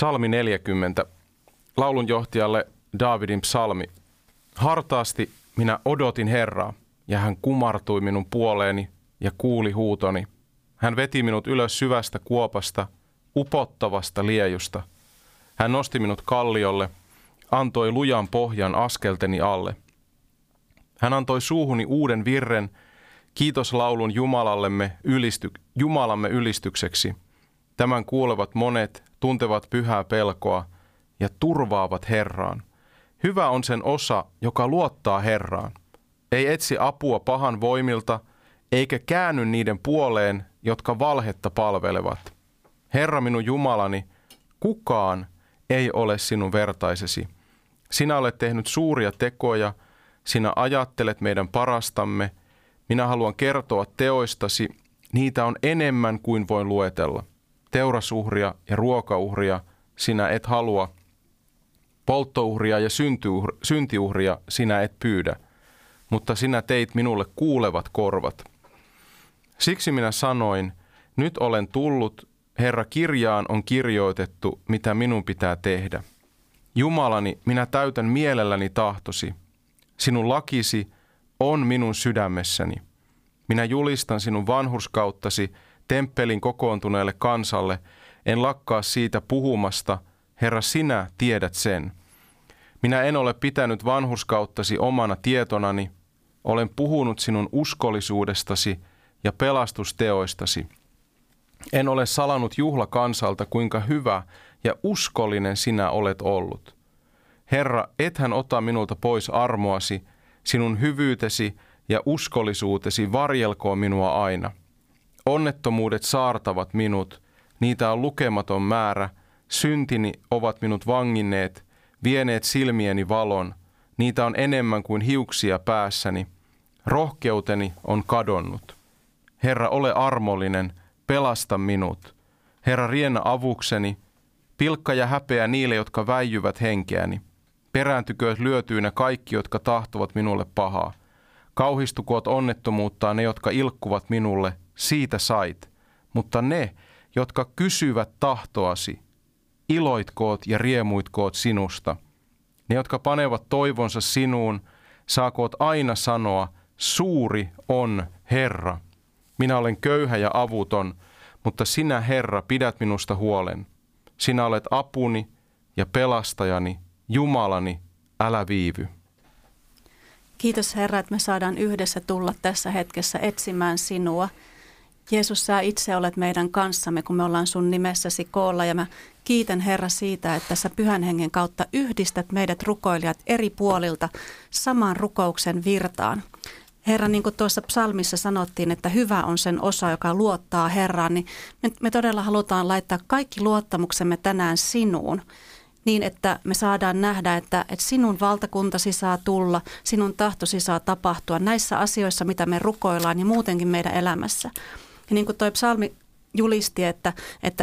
Psalmi 40, laulunjohtajalle Davidin psalmi. Hartaasti minä odotin Herraa, ja hän kumartui minun puoleeni ja kuuli huutoni. Hän veti minut ylös syvästä kuopasta, upottavasta liejusta. Hän nosti minut kalliolle, antoi lujan pohjan askelteni alle. Hän antoi suuhuni uuden virren, kiitoslaulun Jumalamme ylistykseksi. Tämän kuulevat monet, tuntevat pyhää pelkoa ja turvaavat Herraan. Hyvä on sen osa, joka luottaa Herraan. Ei etsi apua pahan voimilta, eikä käänny niiden puoleen, jotka valhetta palvelevat. Herra minun Jumalani, kukaan ei ole sinun vertaisesi. Sinä olet tehnyt suuria tekoja, sinä ajattelet meidän parastamme. Minä haluan kertoa teoistasi, niitä on enemmän kuin voin luetella. Teurasuhria ja ruokauhria sinä et halua, polttouhria ja syntiuhria sinä et pyydä, mutta sinä teit minulle kuulevat korvat. Siksi minä sanoin, nyt olen tullut, Herra, kirjaan on kirjoitettu, mitä minun pitää tehdä. Jumalani, minä täytän mielelläni tahtosi. Sinun lakisi on minun sydämessäni. Minä julistan sinun vanhurskauttasi temppelin kokoontuneelle kansalle, en lakkaa siitä puhumasta, Herra, sinä tiedät sen. Minä en ole pitänyt vanhurskauttasi omana tietonani, olen puhunut sinun uskollisuudestasi ja pelastusteoistasi. En ole salannut juhlakansalta, kuinka hyvä ja uskollinen sinä olet ollut. Herra, ethän ota minulta pois armoasi, sinun hyvyytesi ja uskollisuutesi varjelkoon minua aina. Onnettomuudet saartavat minut, niitä on lukematon määrä, syntini ovat minut vanginneet, vieneet silmieni valon, niitä on enemmän kuin hiuksia päässäni, rohkeuteni on kadonnut. Herra, ole armollinen, pelasta minut. Herra, riennä avukseni, pilkka ja häpeä niille, jotka väijyvät henkeäni. Perääntykööt lyötyinä kaikki, jotka tahtovat minulle pahaa. Kauhistukoot onnettomuuttaan ne, jotka ilkkuvat minulle. Siitä sait, mutta ne, jotka kysyvät tahtoasi, iloitkoot ja riemuitkoot sinusta. Ne, jotka panevat toivonsa sinuun, saakoot aina sanoa, suuri on Herra. Minä olen köyhä ja avuton, mutta sinä, Herra, pidät minusta huolen. Sinä olet apuni ja pelastajani, Jumalani, älä viivy. Kiitos, Herra, että me saadaan yhdessä tulla tässä hetkessä etsimään sinua. Jeesus, sä itse olet meidän kanssamme, kun me ollaan sun nimessäsi koolla, ja mä kiitän, Herra, siitä, että sä Pyhän Hengen kautta yhdistät meidät rukoilijat eri puolilta samaan rukouksen virtaan. Herra, niin kuin tuossa psalmissa sanottiin, että hyvä on sen osa, joka luottaa Herraan, niin me todella halutaan laittaa kaikki luottamuksemme tänään sinuun. Niin, että me saadaan nähdä, että sinun valtakuntasi saa tulla, sinun tahtosi saa tapahtua näissä asioissa, mitä me rukoillaan ja muutenkin meidän elämässä. Ja niin kuin toi psalmi julisti, että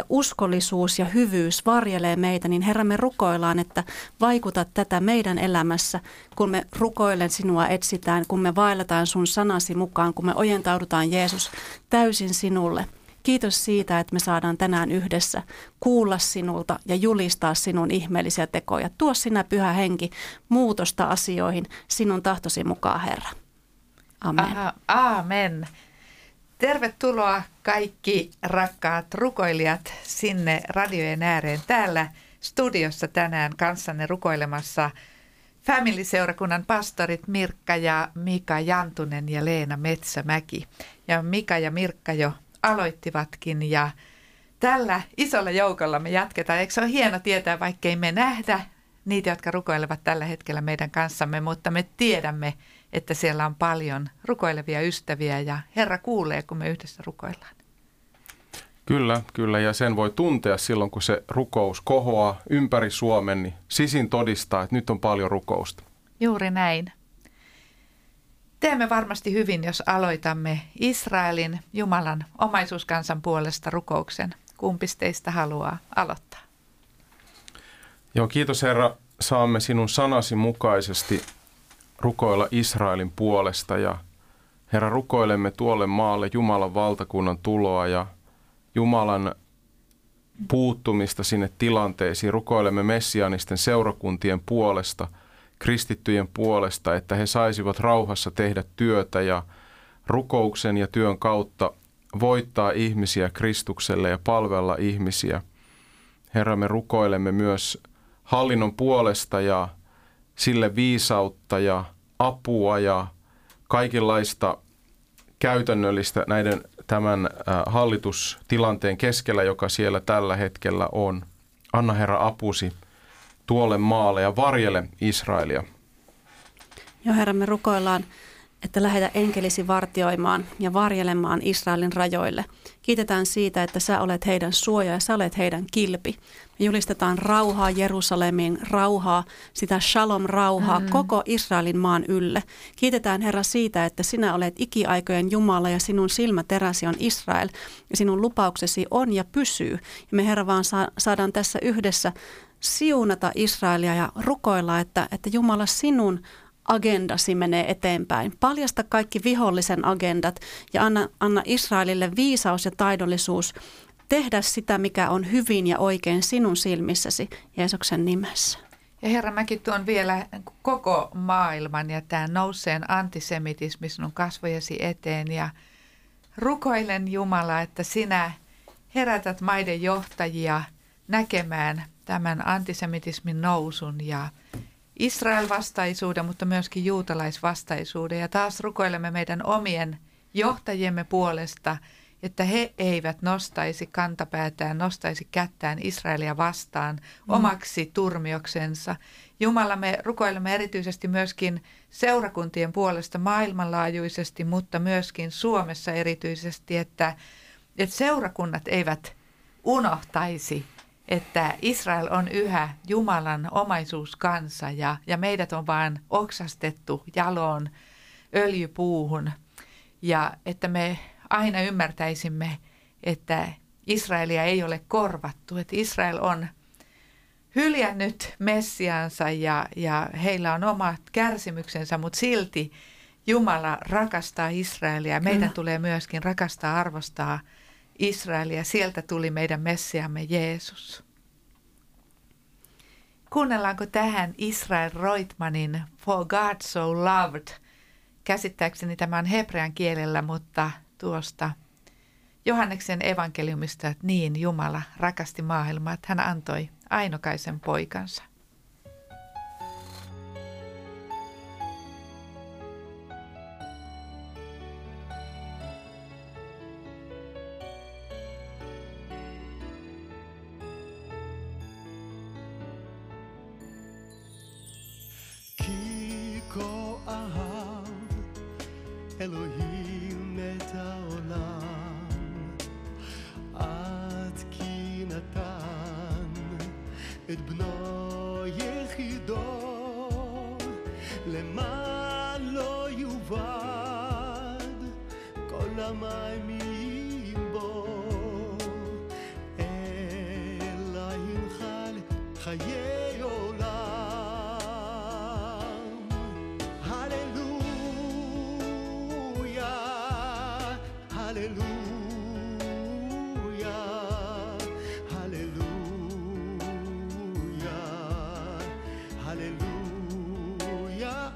uskollisuus ja hyvyys varjelee meitä, niin Herra, me rukoillaan, että vaikuta tätä meidän elämässä, kun me rukoillen sinua etsitään, kun me vaelletaan sun sanasi mukaan, kun me ojentaudutaan, Jeesus, täysin sinulle. Kiitos siitä, että me saadaan tänään yhdessä kuulla sinulta ja julistaa sinun ihmeellisiä tekoja. Tuo sinä, Pyhä Henki, muutosta asioihin sinun tahtosi mukaan, Herra. Amen. Amen. Tervetuloa kaikki rakkaat rukoilijat sinne radiojen ääreen. Täällä studiossa tänään kanssanne rukoilemassa Family Seurakunnan pastorit Mirkka ja Mika Jantunen ja Leena Metsämäki. Ja Mika ja Mirkka jo aloittivatkin ja tällä isolla joukolla me jatketaan. Eikö se ole hieno tietää, vaikkei me nähdä niitä, jotka rukoilevat tällä hetkellä meidän kanssamme, mutta me tiedämme, että siellä on paljon rukoilevia ystäviä ja Herra kuulee, kun me yhdessä rukoillaan. Kyllä. Ja sen voi tuntea silloin, kun se rukous kohoaa ympäri Suomen, niin sisin todistaa, että nyt on paljon rukousta. Juuri näin. Teemme varmasti hyvin, jos aloitamme Israelin, Jumalan omaisuuskansan puolesta rukouksen. Kumpi teistä haluaa aloittaa? Joo, kiitos Herra. Saamme sinun sanasi mukaisesti rukoilla Israelin puolesta ja Herra, rukoilemme tuolle maalle Jumalan valtakunnan tuloa ja Jumalan puuttumista sinne tilanteisiin. Rukoilemme messiaanisten seurakuntien puolesta, kristittyjen puolesta, että he saisivat rauhassa tehdä työtä ja rukouksen ja työn kautta voittaa ihmisiä Kristukselle ja palvella ihmisiä. Herra, me rukoilemme myös hallinnon puolesta ja sille viisautta ja apua ja kaikenlaista käytännöllistä näiden tämän hallitustilanteen keskellä, joka siellä tällä hetkellä on. Anna Herra apusi tuolle maalle ja varjele Israelia. Joo Herra, me rukoillaan, että lähetä enkelisi vartioimaan ja varjelemaan Israelin rajoille. Kiitetään siitä, että sä olet heidän suoja ja sä olet heidän kilpi. Me julistetaan rauhaa Jerusalemiin, rauhaa, sitä shalom-rauhaa koko Israelin maan ylle. Kiitetään Herra siitä, että sinä olet ikiaikojen Jumala ja sinun silmäteräsi on Israel ja sinun lupauksesi on ja pysyy. Ja me Herra vaan saadaan tässä yhdessä siunata Israelia ja rukoilla, että Jumala sinun agendasi menee eteenpäin. Paljasta kaikki vihollisen agendat ja anna Israelille viisaus ja taidollisuus tehdä sitä, mikä on hyvin ja oikein sinun silmissäsi Jeesuksen nimessä. Ja Herra, mäkin tuon vielä koko maailman ja tämän nouseen antisemitismi sinun kasvojesi eteen ja rukoilen Jumala, että sinä herätät maiden johtajia näkemään tämän antisemitismin nousun ja Israel-vastaisuuden, mutta myöskin juutalaisvastaisuuden. Ja taas rukoilemme meidän omien johtajiemme puolesta, että he eivät nostaisi kantapäätään, nostaisi kättään Israelia vastaan omaksi turmioksensa. Jumala, me rukoilemme erityisesti myöskin seurakuntien puolesta maailmanlaajuisesti, mutta myöskin Suomessa erityisesti, että seurakunnat eivät unohtaisi, että Israel on yhä Jumalan omaisuuskansa ja meidät on vaan oksastettu jaloon öljypuuhun. Ja että me aina ymmärtäisimme, että Israelia ei ole korvattu, että Israel on hyljännyt Messiaansa ja heillä on omat kärsimyksensä, mutta silti Jumala rakastaa Israelia. Meidän tulee myöskin rakastaa, arvostaa Israelia. Sieltä tuli meidän Messiamme Jeesus. Kuunnellaanko tähän Israel Reutmanin For God So Loved? Käsittääkseni tämä on hebrean kielellä, mutta tuosta Johanneksen evankeliumista, että niin Jumala rakasti maailmaa, että hän antoi ainokaisen poikansa.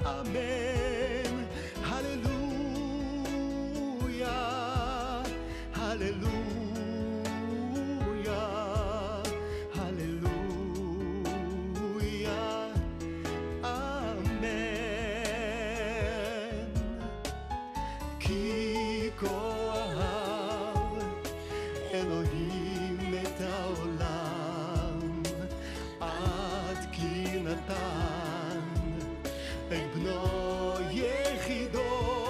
Amen. Hallelujah. אלוהים את העולם, עד כי נתן את בנו יחידו,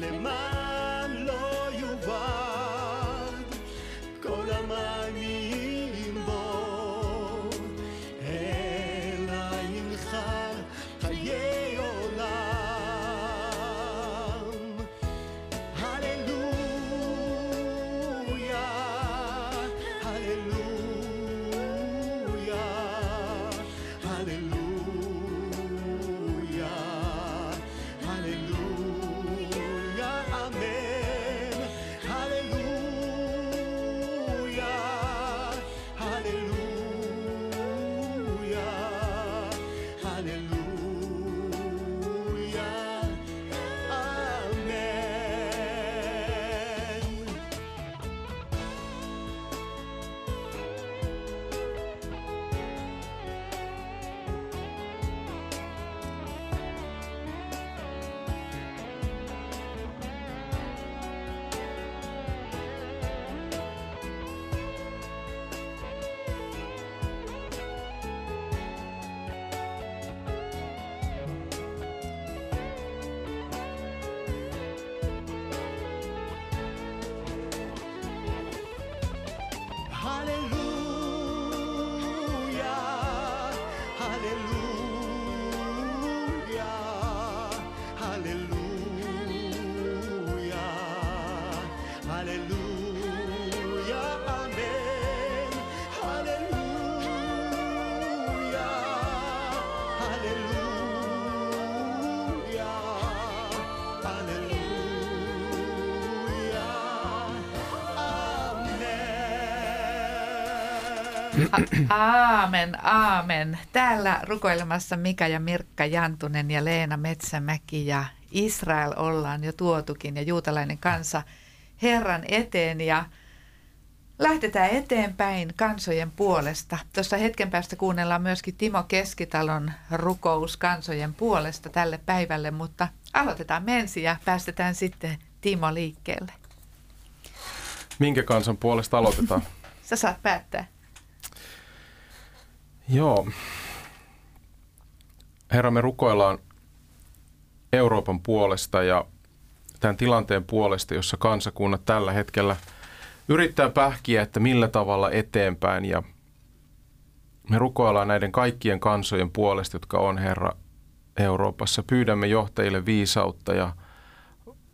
למען לא יובד כל המאמינים בו, אלא ינחל חיי עולם. הללויה, הללויה, הללויה, הללויה. Aamen, aamen. Täällä rukoilemassa Mika ja Mirkka Jantunen ja Leena Metsämäki, ja Israel ollaan jo tuotukin ja juutalainen kansa Herran eteen, ja lähdetään eteenpäin kansojen puolesta. Tuossa hetken päästä kuunnellaan myöskin Timo Keskitalon rukous kansojen puolesta tälle päivälle, mutta aloitetaan ensin ja päästetään sitten Timo liikkeelle. Minkä kansan puolesta aloitetaan? Sä saat päättää. Joo. Herra, me rukoillaan Euroopan puolesta ja tämän tilanteen puolesta, jossa kansakunnat tällä hetkellä yrittää pähkiä, että millä tavalla eteenpäin. Ja me rukoillaan näiden kaikkien kansojen puolesta, jotka on, Herra, Euroopassa. Pyydämme johtajille viisautta ja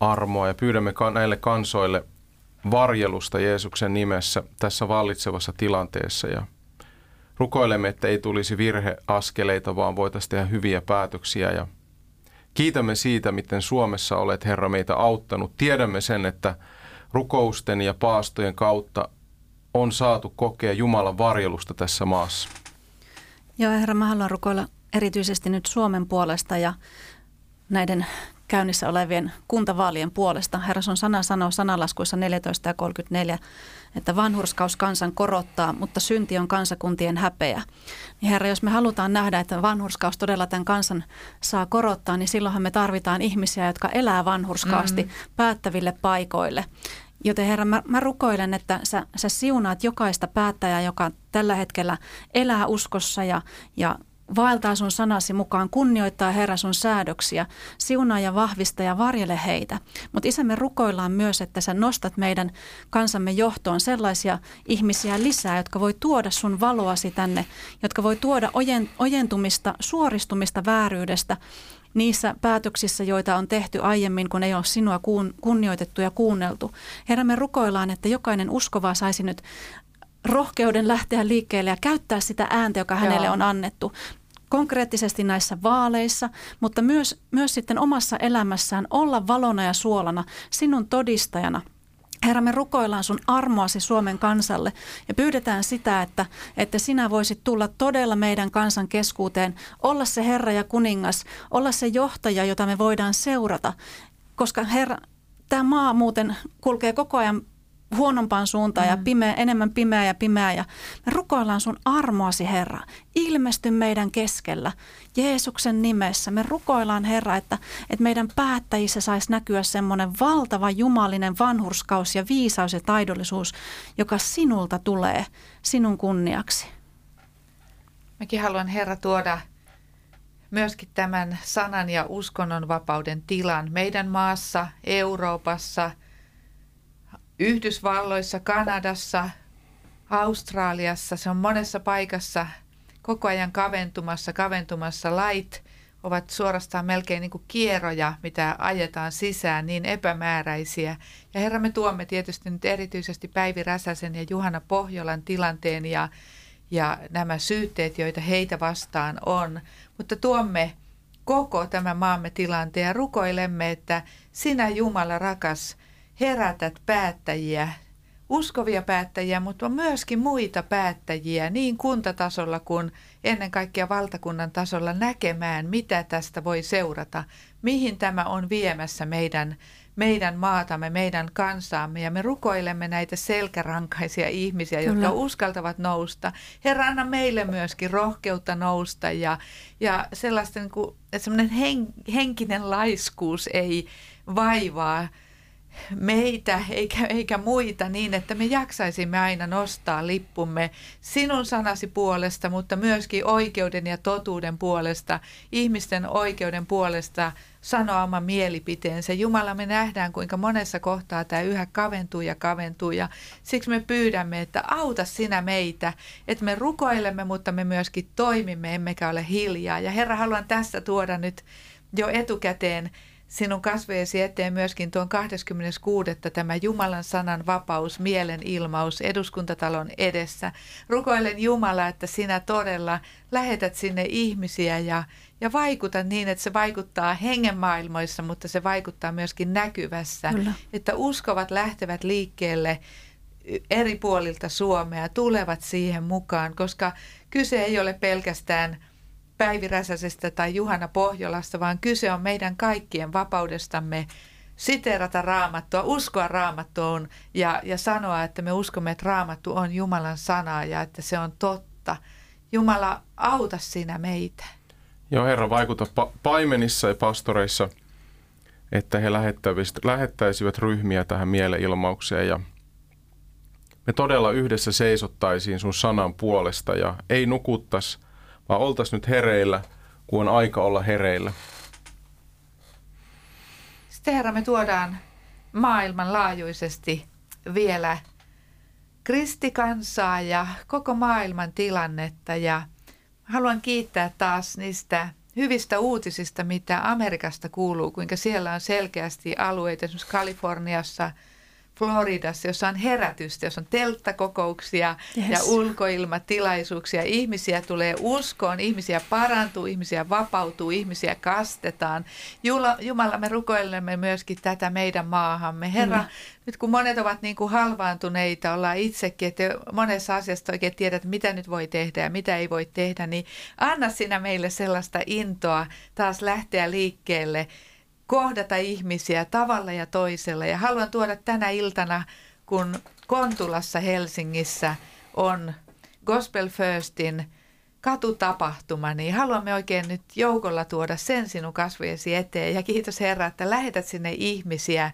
armoa ja pyydämme näille kansoille varjelusta Jeesuksen nimessä tässä vallitsevassa tilanteessa, ja rukoilemme, että ei tulisi virheaskeleita, vaan voitaisiin tehdä hyviä päätöksiä, ja kiitämme siitä, miten Suomessa olet, Herra, meitä auttanut. Tiedämme sen, että rukousten ja paastojen kautta on saatu kokea Jumalan varjelusta tässä maassa. Joo, Herra, mä haluan rukoilla erityisesti nyt Suomen puolesta ja näiden käynnissä olevien kuntavaalien puolesta. Herra, sun sana sanoo sananlaskuissa 14:34, että vanhurskaus kansan korottaa, mutta synti on kansakuntien häpeä. Niin, Herra, jos me halutaan nähdä, että vanhurskaus todella tämän kansan saa korottaa, niin silloinhan me tarvitaan ihmisiä, jotka elää vanhurskaasti päättäville paikoille. Joten, Herra, mä rukoilen, että sä siunaat jokaista päättäjää, joka tällä hetkellä elää uskossa ja vaeltaa sun sanasi mukaan, kunnioittaa, Herra, sun säädöksiä, siunaa ja vahvista ja varjele heitä. Mutta Isä, me rukoillaan myös, että sä nostat meidän kansamme johtoon sellaisia ihmisiä lisää, jotka voi tuoda sun valoasi tänne, jotka voi tuoda ojentumista, suoristumista vääryydestä niissä päätöksissä, joita on tehty aiemmin, kun ei ole sinua kunnioitettu ja kuunneltu. Herra, me rukoillaan, että jokainen uskova saisi nyt rohkeuden lähteä liikkeelle ja käyttää sitä ääntä, joka hänelle on annettu. Konkreettisesti näissä vaaleissa, mutta myös sitten omassa elämässään olla valona ja suolana, sinun todistajana. Herra, me rukoillaan sun armoasi Suomen kansalle ja pyydetään sitä, että sinä voisit tulla todella meidän kansan keskuuteen, olla se Herra ja kuningas, olla se johtaja, jota me voidaan seurata, koska, Herra, tämä maa muuten kulkee koko ajan huonompaan suuntaan ja enemmän pimeää. Ja me rukoillaan sun armoasi, Herra. Ilmesty meidän keskellä. Jeesuksen nimessä me rukoillaan, Herra, että meidän päättäjissä saisi näkyä semmoinen valtava jumalinen vanhurskaus ja viisaus ja taidollisuus, joka sinulta tulee sinun kunniaksi. Mäkin haluan, Herra, tuoda myöskin tämän sanan ja uskonnonvapauden tilan meidän maassa, Euroopassa, Yhdysvalloissa, Kanadassa, Australiassa. Se on monessa paikassa koko ajan kaventumassa. Lait ovat suorastaan melkein niin kuin kieroja, mitä ajetaan sisään, niin epämääräisiä. Ja Herra, me tuomme tietysti nyt erityisesti Päivi Räsäsen ja Juhana Pohjolan tilanteen ja nämä syytteet, joita heitä vastaan on. Mutta tuomme koko tämän maamme tilanteen ja rukoilemme, että sinä, Jumala rakas, herätät päättäjiä, uskovia päättäjiä, mutta myöskin muita päättäjiä niin kuntatasolla kuin ennen kaikkea valtakunnan tasolla näkemään, mitä tästä voi seurata, mihin tämä on viemässä meidän maatamme, meidän kansaamme, ja me rukoilemme näitä selkärankaisia ihmisiä, jotka uskaltavat nousta. Herra, anna meille myöskin rohkeutta nousta ja sellaista, niin kuin, että sellainen henkinen laiskuus ei vaivaa meitä eikä muita niin, että me jaksaisimme aina nostaa lippumme sinun sanasi puolesta, mutta myöskin oikeuden ja totuuden puolesta, ihmisten oikeuden puolesta sanoa oma mielipiteensä. Jumala, me nähdään, kuinka monessa kohtaa tämä yhä kaventuu ja siksi me pyydämme, että auta sinä meitä, että me rukoilemme, mutta me myöskin toimimme, emmekä ole hiljaa. Ja Herra, haluan tässä tuoda nyt jo etukäteen sinun kasvojesi eteen myöskin tuon 26. tämä Jumalan sanan vapaus, mielenilmaus Eduskuntatalon edessä. Rukoilen, Jumala, että sinä todella lähetät sinne ihmisiä ja vaikutat niin, että se vaikuttaa hengenmaailmoissa, mutta se vaikuttaa myöskin näkyvässä. Kyllä. Että uskovat lähtevät liikkeelle eri puolilta Suomea, tulevat siihen mukaan, koska kyse ei ole pelkästään Päivi Räsäsestä tai Juhana Pohjolasta, vaan kyse on meidän kaikkien vapaudestamme siteerata Raamattua, uskoa Raamattuun ja sanoa, että me uskomme, että Raamattu on Jumalan sanaa ja että se on totta. Jumala, auta sinä meitä. Joo, Herra, vaikuta paimenissa ja pastoreissa, että he lähettäisivät ryhmiä tähän mielenilmaukseen ja me todella yhdessä seisottaisiin sun sanan puolesta ja ei nukuttaisi, vaan oltaisiin nyt hereillä, kun on aika olla hereillä. Sitten, Herra, me tuodaan maailmanlaajuisesti vielä kristikansaa ja koko maailman tilannetta. Ja haluan kiittää taas niistä hyvistä uutisista, mitä Amerikasta kuuluu, kuinka siellä on selkeästi alueita, esimerkiksi Kaliforniassa, Floridassa, jossa on herätystä, jossa on telttakokouksia ja ulkoilmatilaisuuksia. Ihmisiä tulee uskoon, ihmisiä parantuu, ihmisiä vapautuu, ihmisiä kastetaan. Jumala, me rukoilemme myöskin tätä meidän maahamme. Herra, nyt kun monet ovat niin kuin halvaantuneita, ollaan itsekin, että monessa asiassa oikein tiedät, mitä nyt voi tehdä ja mitä ei voi tehdä, niin anna sinä meille sellaista intoa taas lähteä liikkeelle, kohdata ihmisiä tavalla ja toisella. Ja haluan tuoda tänä iltana, kun Kontulassa Helsingissä on Gospel Firstin katutapahtuma, niin haluamme oikein nyt joukolla tuoda sen sinun kasvojesi eteen. Ja kiitos, Herra, että lähetät sinne ihmisiä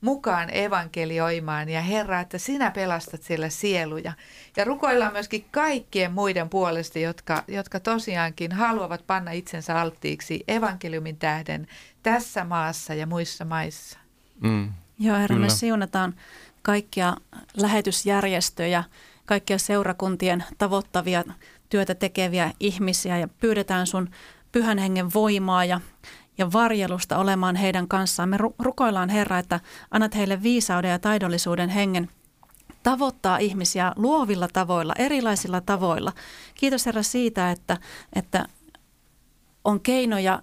mukaan evankelioimaan ja, Herra, että sinä pelastat siellä sieluja. Ja rukoillaan myöskin kaikkien muiden puolesta, jotka tosiaankin haluavat panna itsensä alttiiksi evankeliumin tähden tässä maassa ja muissa maissa. Joo, Herra, me siunataan kaikkia lähetysjärjestöjä, kaikkia seurakuntien tavoittavia työtä tekeviä ihmisiä ja pyydetään sun Pyhän Hengen voimaa ja varjelusta olemaan heidän kanssaan. Me rukoillaan, Herra, että annat heille viisauden ja taidollisuuden hengen tavoittaa ihmisiä luovilla tavoilla, erilaisilla tavoilla. Kiitos, Herra, siitä, että on keinoja,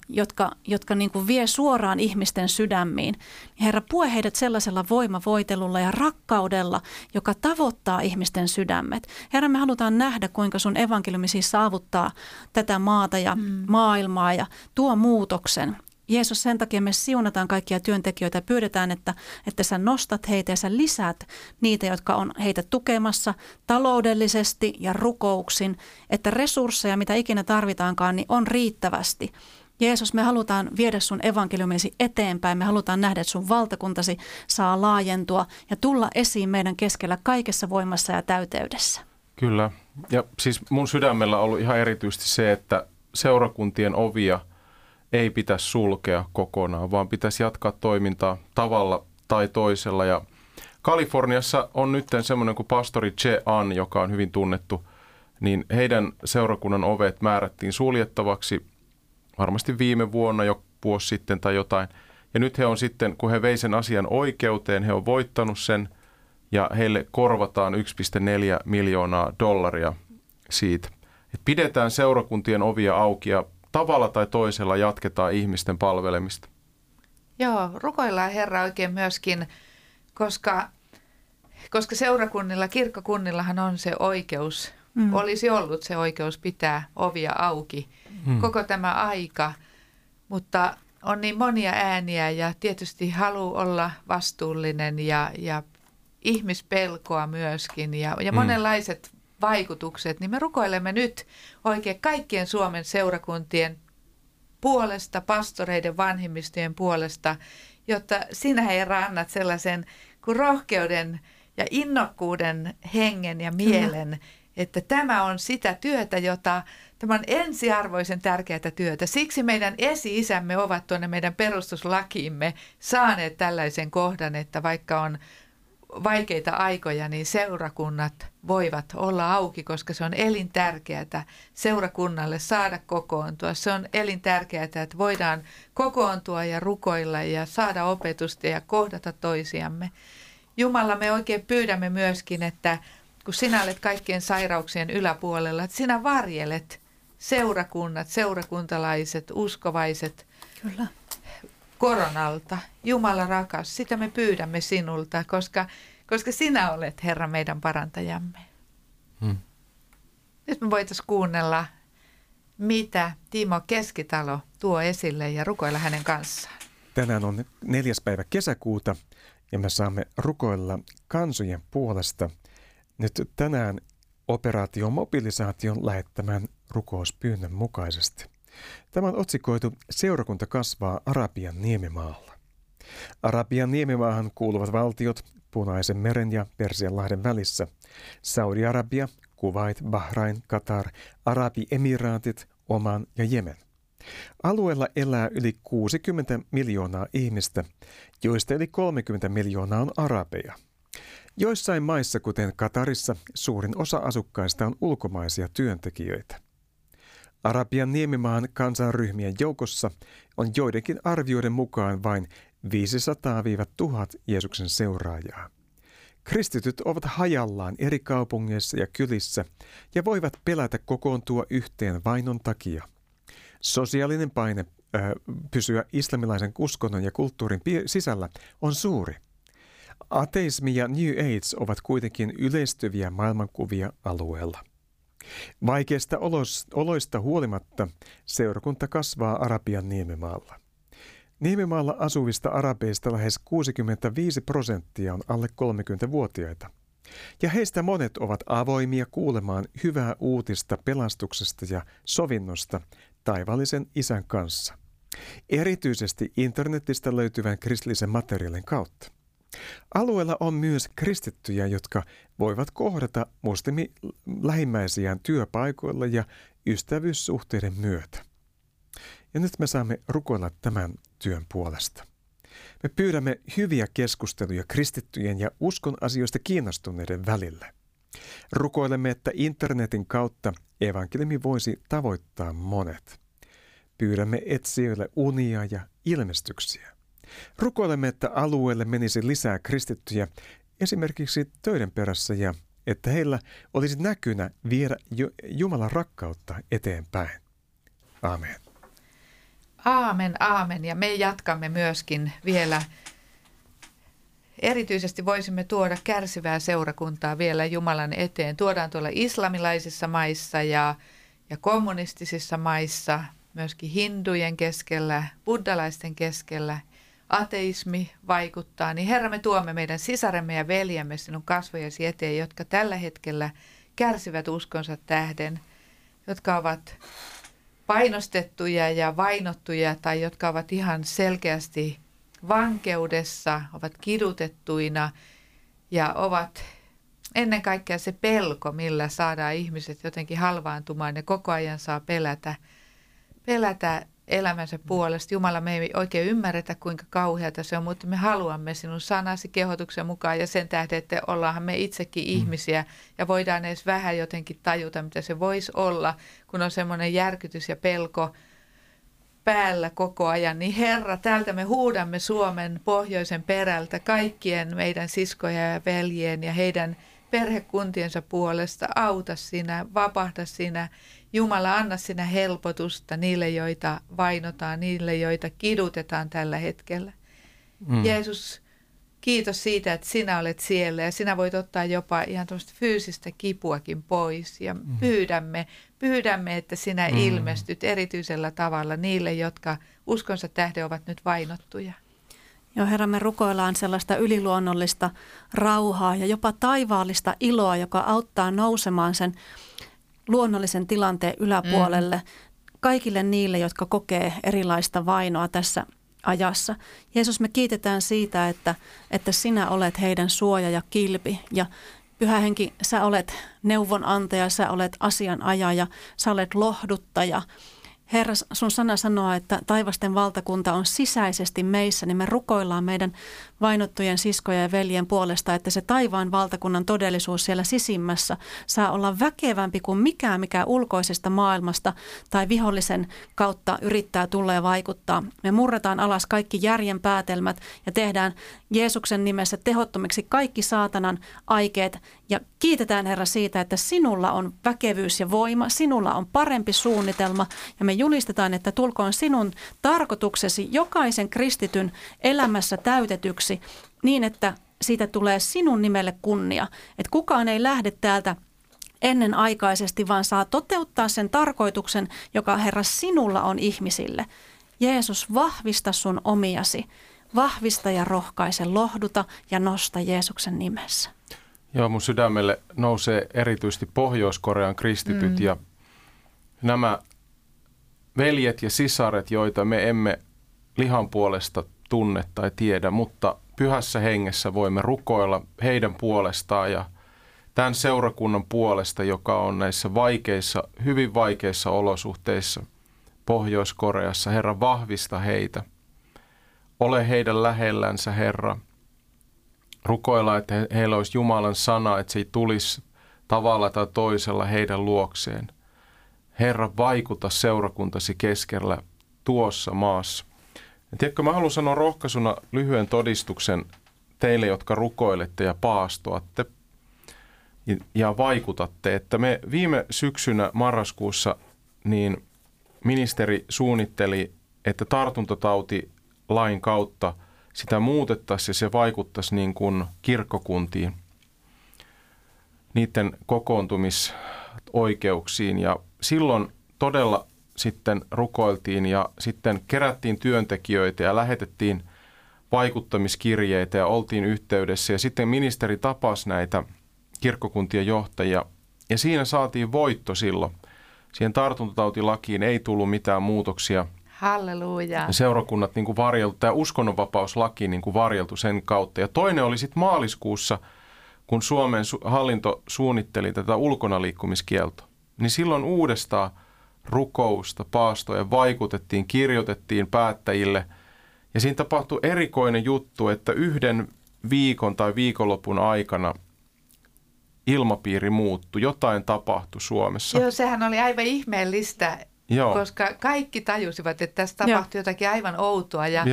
jotka niin kuin vie suoraan ihmisten sydämiin. Herra, pue heidät sellaisella voimavoitelulla ja rakkaudella, joka tavoittaa ihmisten sydämet. Herra, me halutaan nähdä, kuinka sun evankeliumi siis saavuttaa tätä maata ja maailmaa ja tuo muutoksen. Jeesus, sen takia me siunataan kaikkia työntekijöitä ja pyydetään, että sä nostat heitä ja sä lisät niitä, jotka on heitä tukemassa taloudellisesti ja rukouksin, että resursseja, mitä ikinä tarvitaankaan, niin on riittävästi. Jeesus, me halutaan viedä sun evankeliumisi eteenpäin, me halutaan nähdä, että sun valtakuntasi saa laajentua ja tulla esiin meidän keskellä kaikessa voimassa ja täyteydessä. Kyllä, ja siis mun sydämellä on ollut ihan erityisesti se, että seurakuntien ovia ei pitäisi sulkea kokonaan, vaan pitäisi jatkaa toimintaa tavalla tai toisella. Ja Kaliforniassa on nyt semmoinen kuin pastori Che An, joka on hyvin tunnettu, niin heidän seurakunnan ovet määrättiin suljettavaksi varmasti viime vuonna, jo vuosi sitten tai jotain. Ja nyt he on sitten, kun he vei sen asian oikeuteen, he on voittanut sen ja heille korvataan $1.4 miljoonaa siitä. Et pidetään seurakuntien ovia auki ja tavalla tai toisella jatketaan ihmisten palvelemista. Joo, rukoillaan Herra oikein myöskin, koska seurakunnilla, kirkkokunnillahan on se oikeus, olisi ollut se oikeus pitää ovia auki koko tämä aika, mutta on niin monia ääniä ja tietysti halu olla vastuullinen ja ihmispelkoa myöskin ja monenlaiset vaikutukset, niin me rukoilemme nyt oikein kaikkien Suomen seurakuntien puolesta, pastoreiden, vanhimmistojen puolesta, jotta sinä, Herra, annat sellaisen kuin rohkeuden ja innokkuuden hengen ja mielen, että tämä on sitä työtä, tämä on ensiarvoisen tärkeää työtä. Siksi meidän esi-isämme ovat tuonne meidän perustuslakiimme saaneet tällaisen kohdan, että vaikka on vaikeita aikoja, niin seurakunnat voivat olla auki, koska se on elintärkeää seurakunnalle saada kokoontua. Se on elintärkeää, että voidaan kokoontua ja rukoilla ja saada opetusta ja kohdata toisiamme. Jumala, me oikein pyydämme myöskin, että kun sinä olet kaikkien sairauksien yläpuolella, että sinä varjelet seurakunnat, seurakuntalaiset, uskovaiset. Kyllä. Koronalta. Jumala rakas, sitä me pyydämme sinulta, koska sinä olet, Herra, meidän parantajamme. Nyt me voitaisiin kuunnella, mitä Timo Keskitalo tuo esille ja rukoilla hänen kanssaan. Tänään on 4. päivä kesäkuuta ja me saamme rukoilla kansojen puolesta. Nyt tänään Operaatio Mobilisaation lähettämään rukouspyynnön mukaisesti. Tämä on otsikoitu Seurakunta kasvaa Arabian niemimaalla. Arabian niemimaahan kuuluvat valtiot Punaisen meren ja Persianlahden välissä. Saudi-Arabia, Kuwait, Bahrain, Katar, Arabiemiraatit, Oman ja Jemen. Alueella elää yli 60 miljoonaa ihmistä, joista yli 30 miljoonaa on arabeja. Joissain maissa, kuten Katarissa, suurin osa asukkaista on ulkomaisia työntekijöitä. Arabian niemimaan kansanryhmien joukossa on joidenkin arvioiden mukaan vain 500-1000 Jeesuksen seuraajaa. Kristityt ovat hajallaan eri kaupungeissa ja kylissä ja voivat pelätä kokoontua yhteen vainon takia. Sosiaalinen paine pysyä islamilaisen uskonnon ja kulttuurin sisällä on suuri. Ateismi ja New Age ovat kuitenkin yleistyviä maailmankuvia alueella. Vaikeista oloista huolimatta seurakunta kasvaa Arabian niemimaalla. Niemimaalla asuvista arabeista lähes 65% on alle 30-vuotiaita. Ja heistä monet ovat avoimia kuulemaan hyvää uutista pelastuksesta ja sovinnosta taivaallisen Isän kanssa. Erityisesti internetistä löytyvän kristillisen materiaalin kautta. Alueella on myös kristittyjä, jotka voivat kohdata muslimilähimmäisiään työpaikoilla ja ystävyyssuhteiden myötä. Ja nyt me saamme rukoilla tämän työn puolesta. Me pyydämme hyviä keskusteluja kristittyjen ja uskon asioista kiinnostuneiden välillä. Rukoilemme, että internetin kautta evankeliumi voisi tavoittaa monet. Pyydämme etsijöille unia ja ilmestyksiä. Rukoilemme, että alueelle menisi lisää kristittyjä esimerkiksi töiden perässä ja että heillä olisi näkynä viedä Jumalan rakkautta eteenpäin. Aamen. Aamen, aamen. Ja me jatkamme myöskin vielä. Erityisesti voisimme tuoda kärsivää seurakuntaa vielä Jumalan eteen. Tuodaan tuolla islamilaisissa maissa ja kommunistisissa maissa myöskin hindujen keskellä, buddhalaisten keskellä ateismi vaikuttaa, niin Herra, me tuomme meidän sisaremme ja veljemme sinun kasvojesi eteen, jotka tällä hetkellä kärsivät uskonsa tähden, jotka ovat painostettuja ja vainottuja tai jotka ovat ihan selkeästi vankeudessa, ovat kidutettuina ja ovat ennen kaikkea se pelko, millä saadaan ihmiset jotenkin halvaantumaan ja koko ajan saa pelätä elämänsä puolesta. Jumala, me ei oikein ymmärretä, kuinka kauheata se on, mutta me haluamme sinun sanasi kehotuksen mukaan ja sen tähden, että ollaanhan me itsekin ihmisiä ja voidaan edes vähän jotenkin tajuta, mitä se voisi olla, kun on semmoinen järkytys ja pelko päällä koko ajan. Niin Herra, täältä me huudamme Suomen pohjoisen perältä kaikkien meidän siskoja ja veljien ja heidän perhekuntiensa puolesta. Auta sinä, vapahda sinä. Jumala, anna sinä helpotusta niille, joita vainotaan, niille, joita kidutetaan tällä hetkellä. Jeesus, kiitos siitä, että sinä olet siellä ja sinä voit ottaa jopa ihan tuollaista fyysistä kipuakin pois. Ja pyydämme, että sinä ilmestyt erityisellä tavalla niille, jotka uskonsa tähden ovat nyt vainottuja. Joo, Herra, me rukoillaan sellaista yliluonnollista rauhaa ja jopa taivaallista iloa, joka auttaa nousemaan sen luonnollisen tilanteen yläpuolelle kaikille niille, jotka kokee erilaista vainoa tässä ajassa. Jeesus, me kiitetään siitä, että sinä olet heidän suoja ja kilpi ja Pyhä Henki, sä olet neuvonantaja, sä olet asianajaja, sä olet lohduttaja. Herra, sun sana sanoo, että taivasten valtakunta on sisäisesti meissä, niin me rukoillaan meidän vainottujen siskojen ja veljen puolesta, että se taivaan valtakunnan todellisuus siellä sisimmässä saa olla väkevämpi kuin mikään, mikä ulkoisesta maailmasta tai vihollisen kautta yrittää tulla ja vaikuttaa. Me murretaan alas kaikki järjen päätelmät ja tehdään Jeesuksen nimessä tehottomiksi kaikki saatanan aikeet ja kiitetään, Herra, siitä, että sinulla on väkevyys ja voima, sinulla on parempi suunnitelma ja me julistetaan, että tulkoon sinun tarkoituksesi jokaisen kristityn elämässä täytetyksi niin, että siitä tulee sinun nimelle kunnia. Että kukaan ei lähde täältä ennenaikaisesti, vaan saa toteuttaa sen tarkoituksen, joka, Herra, sinulla on ihmisille. Jeesus, vahvista sun omiasi. Vahvista ja rohkaise, lohduta ja nosta Jeesuksen nimessä. Joo, mun sydämelle nousee erityisesti Pohjois-Korean kristityt ja nämä veljet ja sisaret, joita me emme lihan puolesta tunne tai tiedä, mutta pyhässä hengessä voimme rukoilla heidän puolestaan ja tämän seurakunnan puolesta, joka on näissä vaikeissa, hyvin vaikeissa olosuhteissa Pohjois-Koreassa. Herra, vahvista heitä. Ole heidän lähellänsä, Herra. Rukoillaan, että heillä olisi Jumalan sana, että se ei tulisi tavalla tai toisella heidän luokseen. Herra, vaikuta seurakuntasi keskellä tuossa maassa. Ja tiedätkö, mä haluan sanoa rohkaisuna lyhyen todistuksen teille, jotka rukoilette ja paastoatte ja vaikutatte. Että me viime syksynä marraskuussa niin ministeri suunnitteli, että tartuntatautilain kautta sitä muutettaisiin ja se vaikuttaisi niin kuin kirkkokuntiin, niiden kokoontumisoikeuksiin. Ja silloin todella sitten rukoiltiin ja sitten kerättiin työntekijöitä ja lähetettiin vaikuttamiskirjeitä ja oltiin yhteydessä. Ja sitten ministeri tapasi näitä kirkkokuntien johtajia ja siinä saatiin voitto silloin. Siihen tartuntatautilakiin ei tullut mitään muutoksia. Halleluja. Seurakunnat niin kuin varjeltu, tämä uskonnonvapauslaki niin kuin varjeltu sen kautta. Ja toinen oli sitten maaliskuussa, kun Suomen hallinto suunnitteli tätä ulkonaliikkumiskieltoa. Niin silloin uudestaan rukousta, paastoja vaikutettiin, kirjoitettiin päättäjille. Ja siinä tapahtui erikoinen juttu, että yhden viikon tai viikonlopun aikana ilmapiiri muuttui. Jotain tapahtui Suomessa. Joo, sehän oli aivan ihmeellistä. Joo. Koska kaikki tajusivat, että tässä tapahtui jotakin aivan outoa ja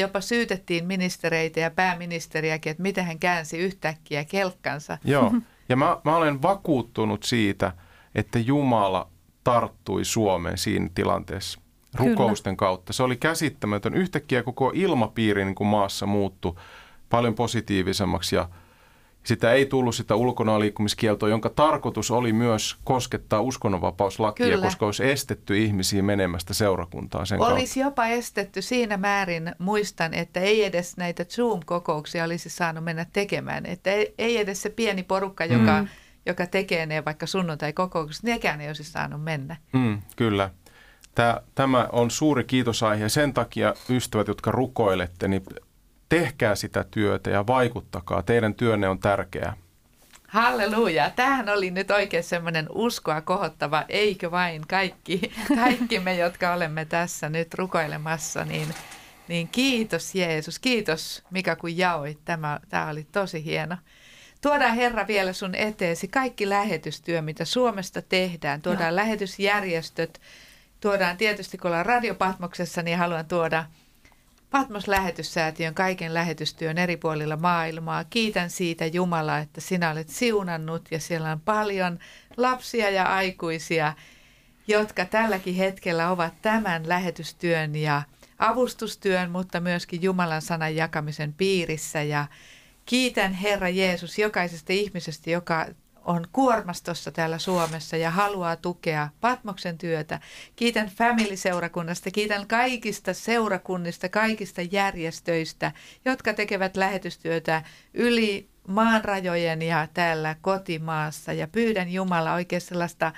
jopa syytettiin ministereitä ja pääministeriäkin, että miten hän käänsi yhtäkkiä kelkkansa. Joo, ja mä olen vakuuttunut siitä, että Jumala tarttui Suomeen siinä tilanteessa rukousten kautta. Se oli käsittämätön. Yhtäkkiä koko ilmapiiri niin kuin maassa muuttui paljon positiivisemmaksi ja sitä ei tullut sitä ulkona liikkumiskieltoa, jonka tarkoitus oli myös koskettaa uskonnonvapauslakia, kyllä, koska olisi estetty ihmisiä menemästä seurakuntaan sen kautta. Olisi jopa estetty siinä määrin, muistan, että ei edes näitä Zoom-kokouksia olisi saanut mennä tekemään. Että ei edes se pieni porukka, joka tekee ne vaikka sunnuntai-kokoukset, nekään ei olisi saanut mennä. Kyllä. Tämä on suuri kiitosaihe. Sen takia, ystävät, jotka rukoilette, niin tehkää sitä työtä ja vaikuttakaa. Teidän työnne on tärkeää. Halleluja. Tämähän oli nyt oikein semmoinen uskoa kohottava, eikö vain kaikki me, jotka olemme tässä nyt rukoilemassa. Niin kiitos Jeesus. Kiitos Mika, kun jaoit. Tämä oli tosi hieno. Tuodaan Herra vielä sun eteesi kaikki lähetystyö, mitä Suomesta tehdään. Tuodaan lähetysjärjestöt. Tuodaan tietysti, kun ollaan Radiopatmoksessa, niin haluan tuoda Patmos-lähetyssäätiön kaiken lähetystyön eri puolilla maailmaa. Kiitän siitä Jumala, että sinä olet siunannut ja siellä on paljon lapsia ja aikuisia, jotka tälläkin hetkellä ovat tämän lähetystyön ja avustustyön, mutta myöskin Jumalan sanan jakamisen piirissä. Ja kiitän Herra Jeesus jokaisesta ihmisestä, joka on kuormastossa täällä Suomessa ja haluaa tukea Patmoksen työtä. Kiitän Family-seurakunnasta, kiitän kaikista seurakunnista, kaikista järjestöistä, jotka tekevät lähetystyötä yli maanrajojen ja täällä kotimaassa. Ja pyydän Jumala oikein sellaista,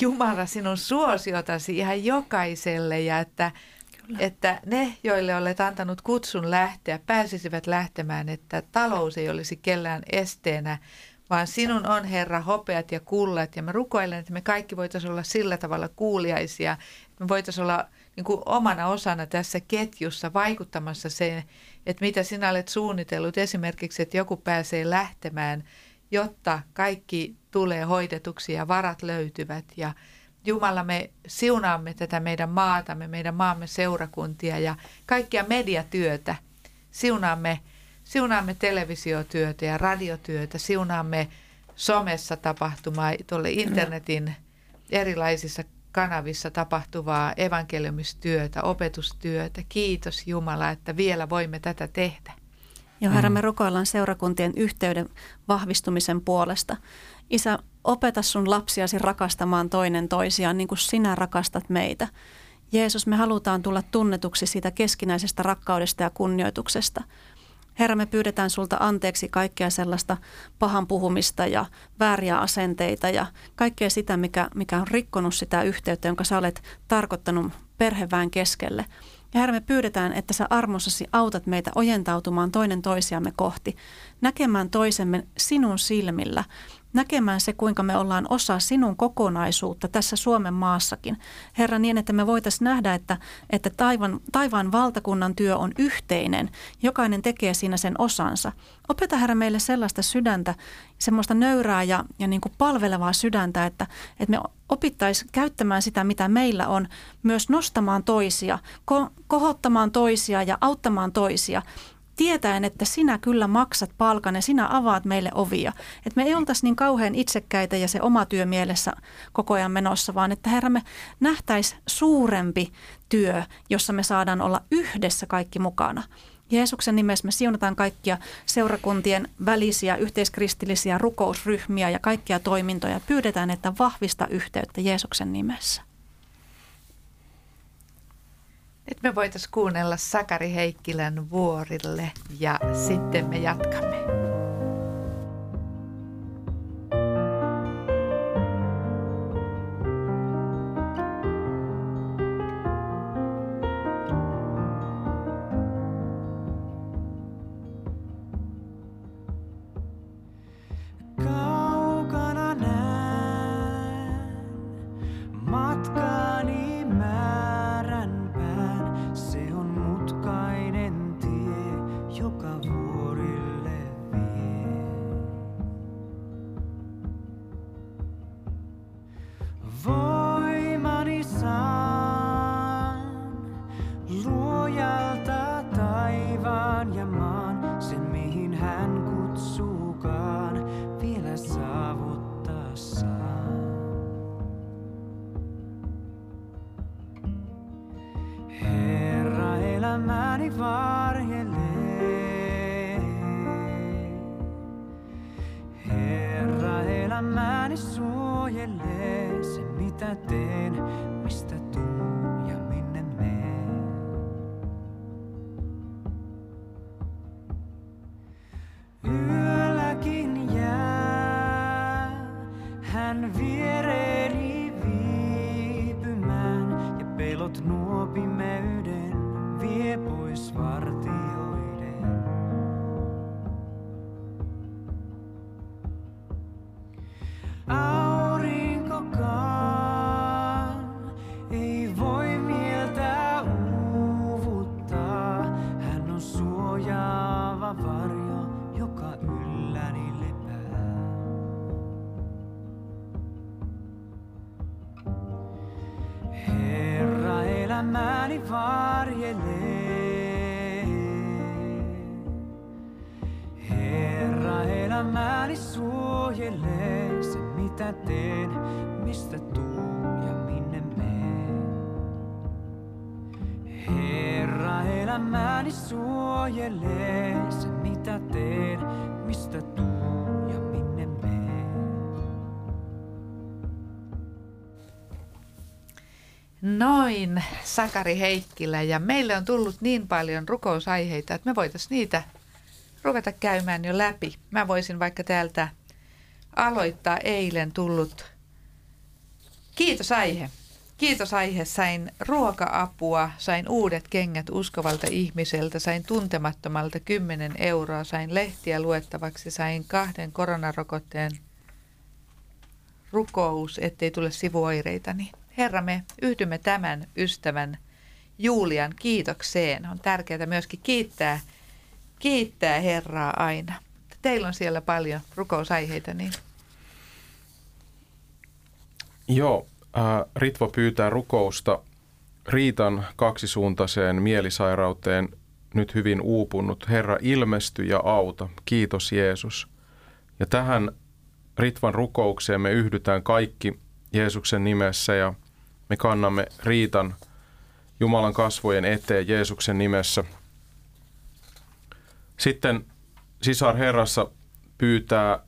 Jumala sinun suosiotasi ihan jokaiselle ja että ne, joille olet antanut kutsun lähteä, pääsisivät lähtemään, että talous ei olisi kellään esteenä, vaan sinun on, Herra, hopeat ja kullat. Ja mä rukoilen, että me kaikki voitaisiin olla sillä tavalla kuuliaisia, että me voitaisiin olla niin kuin omana osana tässä ketjussa vaikuttamassa sen, että mitä sinä olet suunnitellut. Esimerkiksi, että joku pääsee lähtemään, jotta kaikki tulee hoidetuksi ja varat löytyvät. Ja Jumala, me siunaamme tätä meidän maatamme, meidän maamme seurakuntia ja kaikkia mediatyötä. Siunaamme televisiotyötä ja radiotyötä, siunaamme somessa tapahtuvaa, tuolle internetin erilaisissa kanavissa tapahtuvaa evankeliumistyötä, opetustyötä. Kiitos Jumala, että vielä voimme tätä tehdä. Ja Herra, me rukoillaan seurakuntien yhteyden vahvistumisen puolesta. Isä, opeta sun lapsiasi rakastamaan toinen toisiaan, niin kuin sinä rakastat meitä. Jeesus, me halutaan tulla tunnetuksi siitä keskinäisestä rakkaudesta ja kunnioituksesta. Herra, me pyydetään sulta anteeksi kaikkea sellaista pahan puhumista ja vääriä asenteita ja kaikkea sitä, mikä on rikkonut sitä yhteyttä, jonka sä olet tarkoittanut perheväen keskelle. Ja Herra, me pyydetään, että sä armossasi autat meitä ojentautumaan toinen toisiamme kohti, näkemään toisemme sinun silmillä, näkemään se, kuinka me ollaan osa sinun kokonaisuutta tässä Suomen maassakin. Herra, niin, että me voitaisiin nähdä, että taivaan valtakunnan työ on yhteinen. Jokainen tekee siinä sen osansa. Opeta, Herra, meille sellaista sydäntä, semmoista nöyrää ja niin kuin palvelevaa sydäntä, että me opittaisiin käyttämään sitä, mitä meillä on, myös nostamaan toisia, kohottamaan toisia ja auttamaan toisia. Tietäen, että sinä kyllä maksat palkan ja sinä avaat meille ovia. Että me ei oltaisi niin kauhean itsekkäitä ja se oma työ mielessä koko ajan menossa, vaan että Herra, me nähtäisi suurempi työ, jossa me saadaan olla yhdessä kaikki mukana. Jeesuksen nimessä me siunataan kaikkia seurakuntien välisiä yhteiskristillisiä rukousryhmiä ja kaikkia toimintoja. Pyydetään, että vahvista yhteyttä Jeesuksen nimessä. Nyt me voitaisiin kuunnella Sakari Heikkilän Vuorille ja sitten me jatkamme. Kaukana näen matkani. Voimani saan luojalta taivaan ja maan, sen mihin hän kutsuukaan vielä saavuttaa saan. Herra elämäni varjelee, elämäni suojelee se, mitä teen, mistä tuun ja minne menen. Yölläkin jää hän viereeni viipymään, ja pelot nuo pimeyden vie pois vartioiden. Aurinkokaan ei voi mieltä uuvuttaa. Hän on suojaava varjo, joka ylläni lepää. Herra elämäni varjelee. Herra elämäni suojelee se, mitä teen, mistä tuun ja minne menen. Herra elämäni suojelee se, mitä teen, mistä tuun ja minne menen. Noin, Sakari Heikkilä, ja meille on tullut niin paljon rukousaiheita, että me voitaisiin niitä ruveta käymään jo läpi. Mä voisin vaikka täältä aloittaa eilen tullut kiitosaihe. Kiitosaihe. Sain ruoka-apua, sain uudet kengät uskovalta ihmiseltä, sain tuntemattomalta 10 euroa, sain lehtiä luettavaksi, sain 2 koronarokotteen rukous, ettei tule sivuoireitani. Herra, me yhdymme tämän ystävän Julian kiitokseen. On tärkeää myöskin kiittää Herraa aina. Teillä on siellä paljon rukousaiheita, niin. Joo, Ritva pyytää rukousta riitan kaksisuuntaiseen mielisairauteen, nyt hyvin uupunut. Herra, ilmesty ja auta. Kiitos Jeesus. Ja tähän Ritvan rukoukseen me yhdytään kaikki Jeesuksen nimessä ja me kannamme riitan Jumalan kasvojen eteen Jeesuksen nimessä. Sitten Sisar Herrassa pyytää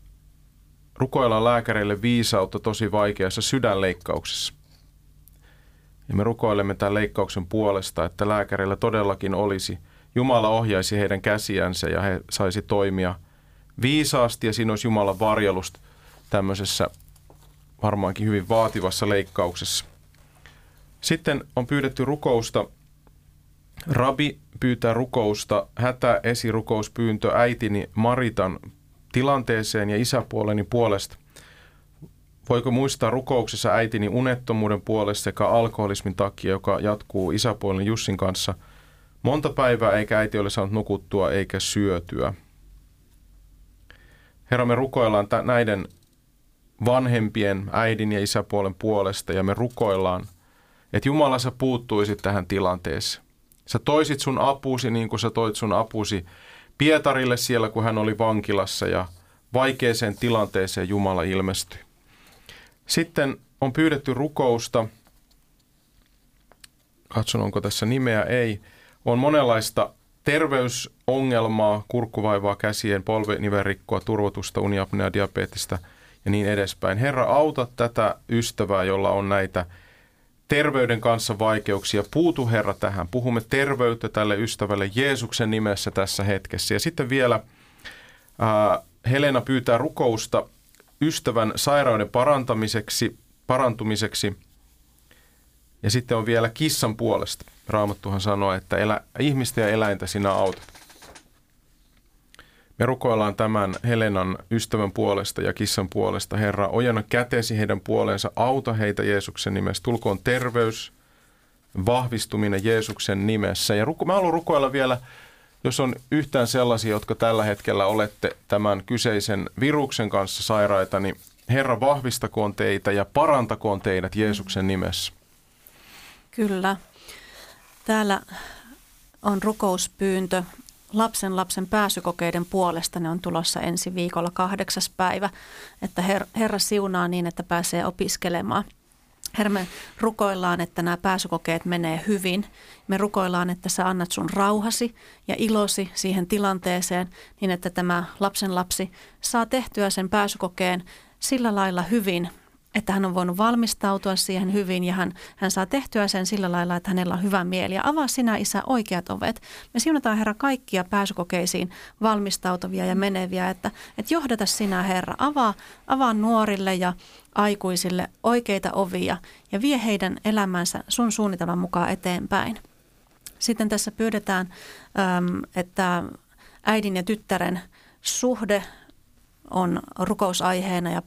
rukoilla lääkäreille viisautta tosi vaikeassa sydänleikkauksessa. Ja me rukoilemme tämän leikkauksen puolesta, että lääkäreillä todellakin olisi. Jumala ohjaisi heidän käsiänsä ja he saisi toimia viisaasti ja siinä olisi Jumalan varjelusta tämmöisessä varmaankin hyvin vaativassa leikkauksessa. Sitten on pyydetty rukousta. Rabi pyytää rukousta, hätäesirukouspyyntö äitini Maritan tilanteeseen ja isäpuoleni puolesta. Voiko muistaa rukouksessa äitini unettomuuden puolesta sekä alkoholismin takia, joka jatkuu isäpuoleni Jussin kanssa monta päivää, eikä äiti ole saanut nukuttua eikä syötyä. Herra, me rukoillaan näiden vanhempien äidin ja isäpuolen puolesta ja me rukoillaan, että Jumala, sä puuttuisit tähän tilanteeseen. Sä toisit sun apusi niin kuin sä toit sun apusi Pietarille siellä, kun hän oli vankilassa ja vaikeeseen tilanteeseen Jumala ilmestyi. Sitten on pyydetty rukousta, katson onko tässä nimeä, ei, on monenlaista terveysongelmaa, kurkkuvaivaa, käsien, polvenivelrikkoa, turvotusta, uniapneaa, diabetista ja niin edespäin. Herra, auta tätä ystävää, jolla on näitä terveyden kanssa vaikeuksia. Puutu Herra tähän. Puhumme terveyttä tälle ystävälle Jeesuksen nimessä tässä hetkessä. Ja sitten vielä Helena pyytää rukousta ystävän sairauden parantumiseksi. Ja sitten on vielä kissan puolesta. Raamattuhan sanoo, että ihmistä ja eläintä sinä autat. Me rukoillaan tämän Helenan ystävän puolesta ja kissan puolesta. Herra, ojenna kätesi heidän puoleensa, auta heitä Jeesuksen nimessä. Tulkoon terveys, vahvistuminen Jeesuksen nimessä. Ja mä haluan rukoilla vielä, jos on yhtään sellaisia, jotka tällä hetkellä olette tämän kyseisen viruksen kanssa sairaita, niin Herra, vahvistakoon teitä ja parantakoon teidät Jeesuksen nimessä. Kyllä. Täällä on rukouspyyntö. Lapsen pääsykokeiden puolesta, ne on tulossa ensi viikolla 8. päivä, että Herra siunaa niin, että pääsee opiskelemaan. Herra, me rukoillaan, että nämä pääsykokeet menee hyvin. Me rukoillaan, että sä annat sun rauhasi ja ilosi siihen tilanteeseen niin, että tämä lapsen lapsi saa tehtyä sen pääsykokeen sillä lailla hyvin, että hän on voinut valmistautua siihen hyvin ja hän saa tehtyä sen sillä lailla, että hänellä on hyvä mieli. Ja avaa sinä, Isä, oikeat ovet. Me siunataan, Herra, kaikkia pääsykokeisiin valmistautuvia ja meneviä, että johdata sinä, Herra. Avaa nuorille ja aikuisille oikeita ovia ja vie heidän elämänsä sun suunnitelman mukaan eteenpäin. Sitten tässä pyydetään, että äidin ja tyttären suhde on rukousaiheena ja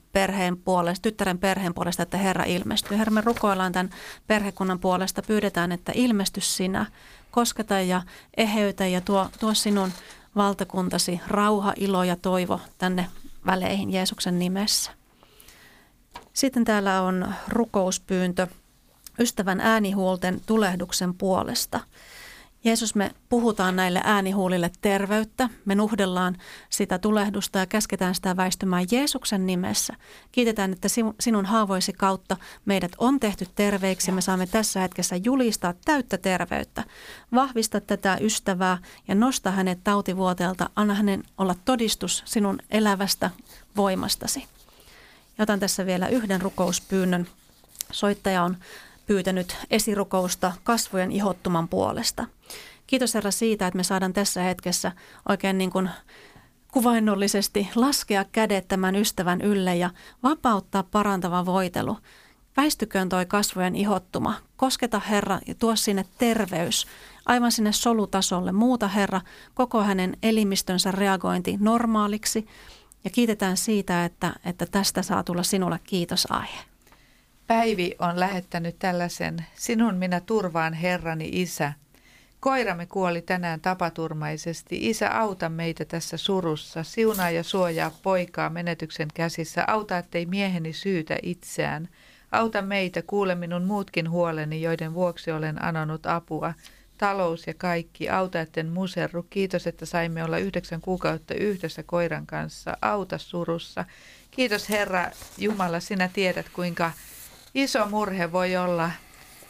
tyttären perheen puolesta, että Herra ilmestyy. Herra, me rukoillaan tämän perhekunnan puolesta, pyydetään, että ilmesty sinä, kosketa ja eheytä ja tuo sinun valtakuntasi rauha, ilo ja toivo tänne väleihin Jeesuksen nimessä. Sitten täällä on rukouspyyntö ystävän äänihuulten tulehduksen puolesta. Jeesus, me puhutaan näille äänihuulille terveyttä, me nuhdellaan sitä tulehdusta ja käsketään sitä väistymään Jeesuksen nimessä. Kiitetään, että sinun haavoisi kautta meidät on tehty terveiksi ja me saamme tässä hetkessä julistaa täyttä terveyttä. Vahvista tätä ystävää ja nosta hänet tautivuoteelta, anna hänen olla todistus sinun elävästä voimastasi. Ja otan tässä vielä yhden rukouspyynnön. Soittaja on pyytänyt esirukousta kasvojen ihottuman puolesta. Kiitos, Herra, siitä, että me saadaan tässä hetkessä oikein niin kuin kuvainnollisesti laskea kädet tämän ystävän ylle ja vapauttaa parantava voitelu. Väistyköön toi kasvojen ihottuma. Kosketa, Herra, ja tuo sinne terveys aivan sinne solutasolle. Muuta, Herra, koko hänen elimistönsä reagointi normaaliksi. Ja kiitetään siitä, että tästä saa tulla sinulle kiitosaihe. Päivi on lähettänyt tällaisen: sinun minä turvaan, Herrani Isä. Koiramme kuoli tänään tapaturmaisesti. Isä, auta meitä tässä surussa. Siunaa ja suojaa poikaa menetyksen käsissä. Auta, ettei mieheni syytä itseään. Auta meitä, kuule minun muutkin huoleni, joiden vuoksi olen anonut apua. Talous ja kaikki. Auta, etten muserru. Kiitos, että saimme olla 9 kuukautta yhdessä koiran kanssa. Auta surussa. Kiitos, Herra Jumala, sinä tiedät, kuinka iso murhe voi olla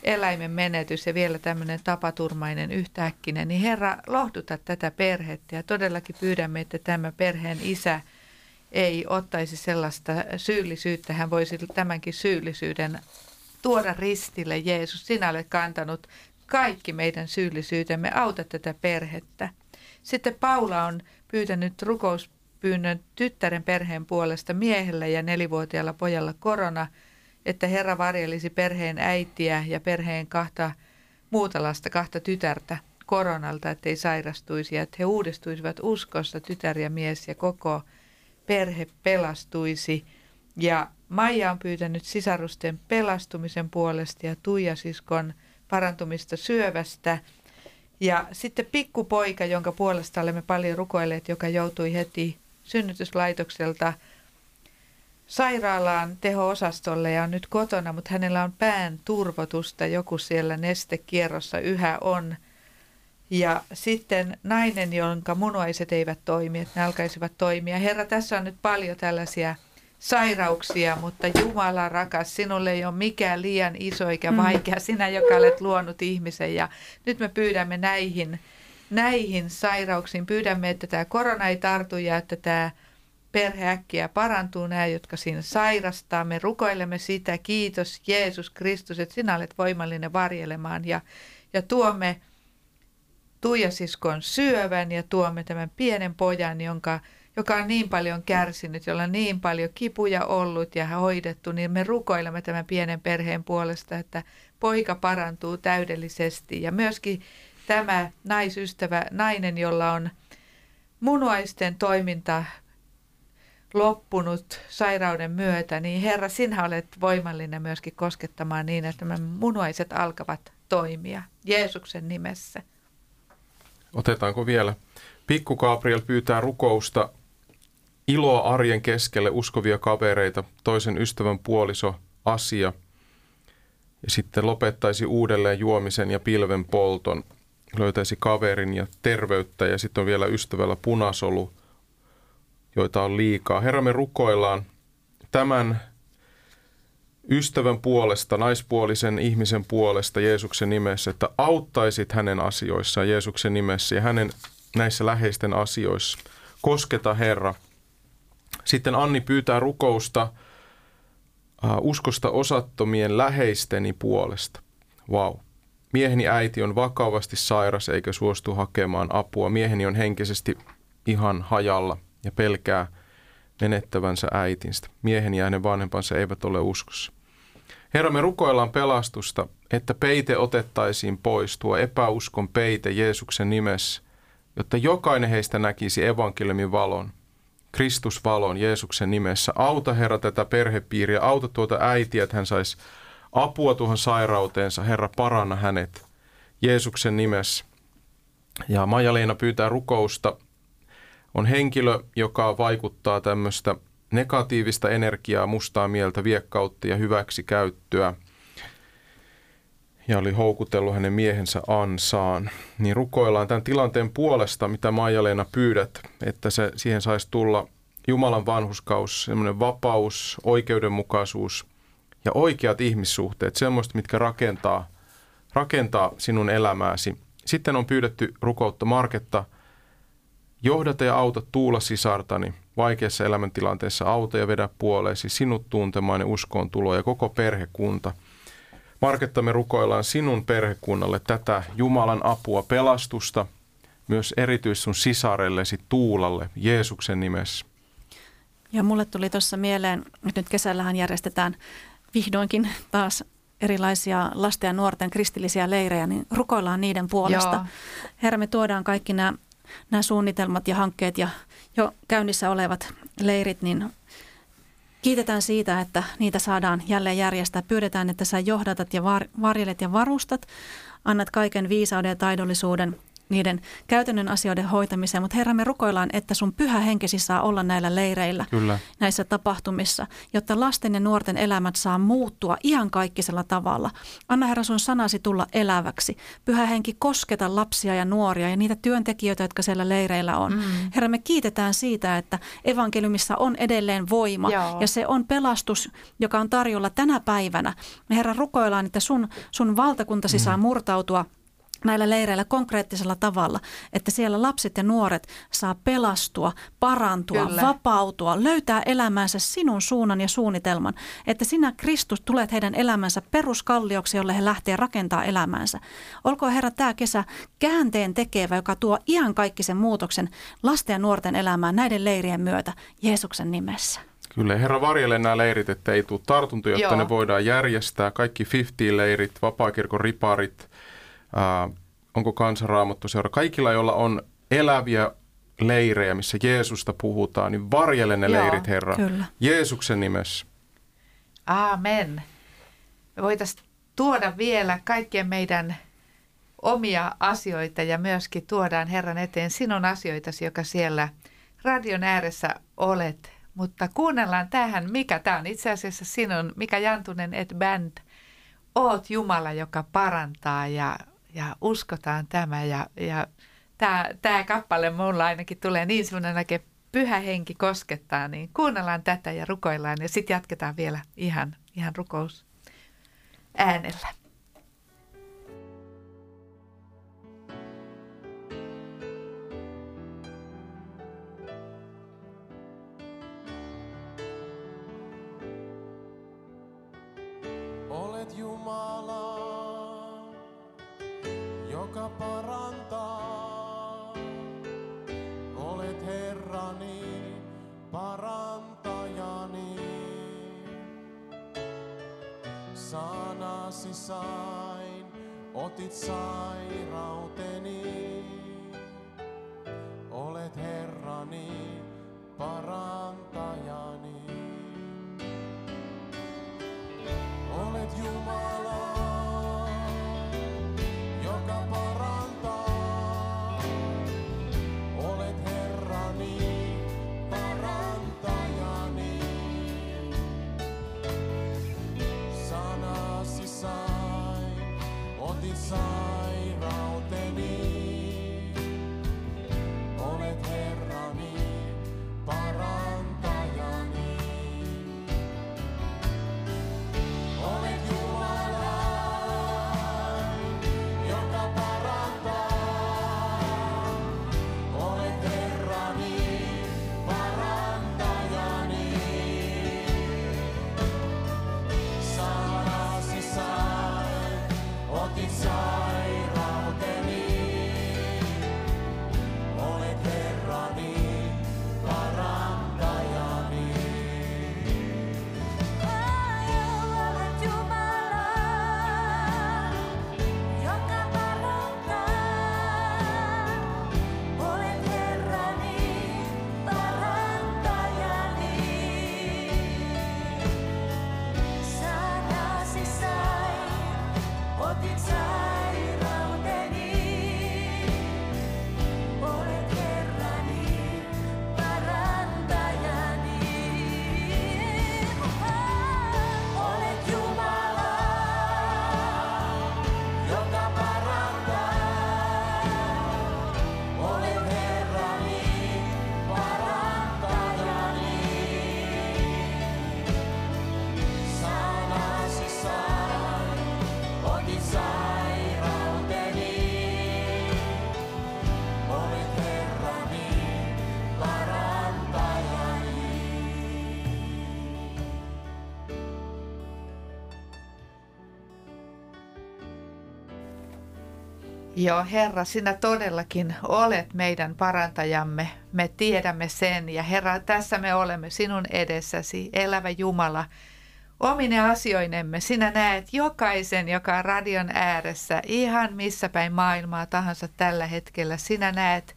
eläimen menetys ja vielä tämmöinen tapaturmainen yhtäkkinen. Niin, Herra, lohduta tätä perhettä ja todellakin pyydämme, että tämä perheen isä ei ottaisi sellaista syyllisyyttä. Hän voisi tämänkin syyllisyyden tuoda ristille. Jeesus, sinä olet kantanut kaikki meidän syyllisyytemme. Auta tätä perhettä. Sitten Paula on pyytänyt rukouspyynnön tyttären perheen puolesta. Miehellä ja 4-vuotiaalla pojalla korona, että Herra varjelisi perheen äitiä ja perheen 2 muuta lasta, 2 tytärtä koronalta, ettei sairastuisi ja että he uudistuisivat uskossa, tytär ja mies, ja koko perhe pelastuisi. Ja Maija on pyytänyt sisarusten pelastumisen puolesta ja Tuija-siskon parantumista syövästä. Ja sitten pikkupoika, jonka puolesta olemme paljon rukoilleet, joka joutui heti synnytyslaitokselta sairaalaan teho-osastolle ja on nyt kotona, mutta hänellä on pään turvotusta. Joku siellä nestekierrossa yhä on. Ja sitten nainen, jonka munuaiset eivät toimi, että ne alkaisivat toimia. Herra, tässä on nyt paljon tällaisia sairauksia, mutta Jumala rakas, sinulle ei ole mikään liian iso eikä vaikea. Sinä, joka olet luonut ihmisen, ja nyt me pyydämme näihin sairauksiin. Pyydämme, että tämä korona ei tartu ja että tämä perhe äkkiä parantuu, nämä, jotka siinä sairastaa. Me rukoilemme sitä. Kiitos Jeesus Kristus, että sinä olet voimallinen varjelemaan. Ja tuomme Tuija-siskon syövän ja tuomme tämän pienen pojan, joka on niin paljon kärsinyt, jolla on niin paljon kipuja ollut ja hoidettu, niin me rukoilemme tämän pienen perheen puolesta, että poika parantuu täydellisesti. Ja myöskin tämä naisystävä, nainen, jolla on munuaisten toiminta loppunut sairauden myötä, niin Herra, sinä olet voimallinen myöskin koskettamaan niin, että nämä munuaiset alkavat toimia Jeesuksen nimessä. Otetaanko vielä? Pikku Gabriel pyytää rukousta, iloa arjen keskelle, uskovia kavereita, toisen ystävän puoliso, asia. Ja sitten lopettaisi uudelleen juomisen ja pilven polton, löytäisi kaverin ja terveyttä, ja sitten on vielä ystävällä punasolu, joita on liikaa. Herra, me rukoillaan tämän ystävän puolesta, naispuolisen ihmisen puolesta Jeesuksen nimessä, että auttaisit hänen asioissaan Jeesuksen nimessä ja hänen näissä läheisten asioissa. Kosketa, Herra. Sitten Anni pyytää rukousta uskosta osattomien läheisteni puolesta. Vau. Mieheni äiti on vakavasti sairas eikä suostu hakemaan apua. Mieheni on henkisesti ihan hajalla ja pelkää menettävänsä äitinsä. Mieheni ja hänen vanhempansa eivät ole uskossa. Herra, me rukoillaan pelastusta, että peite otettaisiin pois, tuo epäuskon peite Jeesuksen nimessä, jotta jokainen heistä näkisi evankeliumin valon, Kristusvalon Jeesuksen nimessä. Auta, Herra, tätä perhepiiriä, auta tuota äitiä, että hän saisi apua tuohon sairauteensa. Herra, paranna hänet Jeesuksen nimessä. Ja Maija-Leena pyytää rukousta. On henkilö, joka vaikuttaa tämmöistä negatiivista energiaa, mustaa mieltä, viekkautta ja hyväksikäyttöä. Ja oli houkutellut hänen miehensä ansaan. Niin rukoillaan tämän tilanteen puolesta, mitä Maija-Leena pyydät, että se, siihen saisi tulla Jumalan vanhurskaus, semmoinen vapaus, oikeudenmukaisuus ja oikeat ihmissuhteet, semmoista, mitkä rakentaa sinun elämääsi. Sitten on pyydetty rukoutta Marketta. Johdata ja auta Tuula sisartani vaikeassa elämäntilanteessa, auta ja vedä puoleesi sinut tuntemainen uskoon tulo ja koko perhekunta. Marketta, me rukoillaan sinun perhekunnalle tätä Jumalan apua, pelastusta, myös erityisesti sun sisarellesi Tuulalle Jeesuksen nimessä. Ja mulle tuli tuossa mieleen, että nyt kesällähän järjestetään vihdoinkin taas erilaisia lasten ja nuorten kristillisiä leirejä, niin rukoillaan niiden puolesta. Joo. Herra, me tuodaan kaikki nämä suunnitelmat ja hankkeet ja jo käynnissä olevat leirit, niin kiitetään siitä, että niitä saadaan jälleen järjestää. Pyydetään, että sä johdatat ja varjelet ja varustat, annat kaiken viisauden ja taidollisuuden niiden käytännön asioiden hoitamiseen. Mutta Herra, me rukoillaan, että sun pyhä henkesi saa olla näillä leireillä, kyllä, näissä tapahtumissa, jotta lasten ja nuorten elämät saa muuttua ihan kaikkisella tavalla. Anna, Herra, sun sanasi tulla eläväksi. Pyhä henki, kosketa lapsia ja nuoria ja niitä työntekijöitä, jotka siellä leireillä on. Herra, me kiitetään siitä, että evankeliumissa on edelleen voima, ja se on pelastus, joka on tarjolla tänä päivänä. Me, Herra, rukoillaan, että sun valtakuntasi saa murtautua näillä leireillä konkreettisella tavalla, että siellä lapset ja nuoret saa pelastua, parantua, kyllä, vapautua, löytää elämänsä sinun suunnan ja suunnitelman. Että sinä, Kristus, tulet heidän elämänsä peruskallioksi, jolle he lähtee rakentamaan elämänsä. Olkoon, Herra, tämä kesä käänteen tekevä, joka tuo iankaikkisen muutoksen lasten ja nuorten elämään näiden leirien myötä Jeesuksen nimessä. Kyllä, Herra, varjele nämä leirit, että ei tule tartuntoja, jotta ne voidaan järjestää. Kaikki 50-leirit, vapaakirkon riparit. Onko kansanraamattu seura? Kaikilla, joilla on eläviä leirejä, missä Jeesusta puhutaan, niin varjele ne leirit, Herra. Kyllä. Jeesuksen nimessä. Aamen. Me voitaisiin tuoda vielä kaikkien meidän omia asioita ja myöskin tuodaan Herran eteen sinun asioitasi, joka siellä radion ääressä olet. Mutta kuunnellaan tähän, Mika. Tämä on itse asiassa sinun, Mika Jantunen et band. Oot Jumala, joka parantaa ja uskotaan tämä ja tämä kappale mulla ainakin tulee niin sellainen oikein pyhä henki koskettaa, niin kuunnellaan tätä ja rukoillaan ja sitten jatketaan vielä ihan rukous äänellä. Olet Jumala, joka parantaa. Olet Herrani, parantajani. Sanasi sain, otit sairauteni. Olet Herrani, parantajani. Olet Jumala, joka parantaa. Olet Herrani, parantajani. Sanasi sain, otit sairauteni. Olet Herrani, parantajani. Joo, Herra, sinä todellakin olet meidän parantajamme. Me tiedämme sen ja Herra, tässä me olemme sinun edessäsi, elävä Jumala. Omine asioinemme sinä näet jokaisen, joka on radion ääressä, ihan missä päin maailmaa tahansa tällä hetkellä. Sinä näet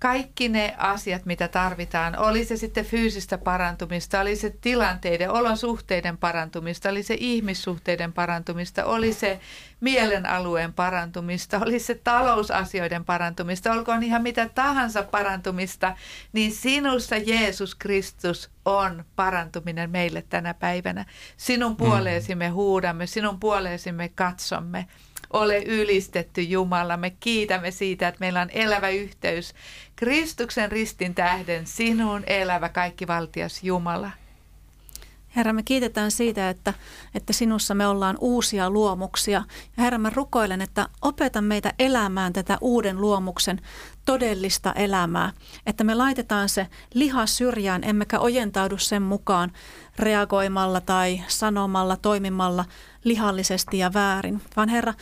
kaikki ne asiat, mitä tarvitaan. Oli se sitten fyysistä parantumista, oli se tilanteiden, olosuhteiden parantumista, oli se ihmissuhteiden parantumista, oli se mielenalueen parantumista, oli se talousasioiden parantumista, olkoon ihan mitä tahansa parantumista, niin sinussa Jeesus Kristus on parantuminen meille tänä päivänä. Sinun puoleesi me huudamme, sinun puoleesi me katsomme. Ole ylistetty Jumala, me kiitämme siitä, että meillä on elävä yhteys Kristuksen ristin tähden, sinun elävä kaikkivaltias Jumala. Herra, me kiitetään siitä, että sinussa me ollaan uusia luomuksia. Ja Herra, mä rukoilen, että opeta meitä elämään tätä uuden luomuksen todellista elämää. Että me laitetaan se liha syrjään, emmekä ojentaudu sen mukaan reagoimalla tai sanomalla, toimimalla lihallisesti ja väärin. Vaan Herra,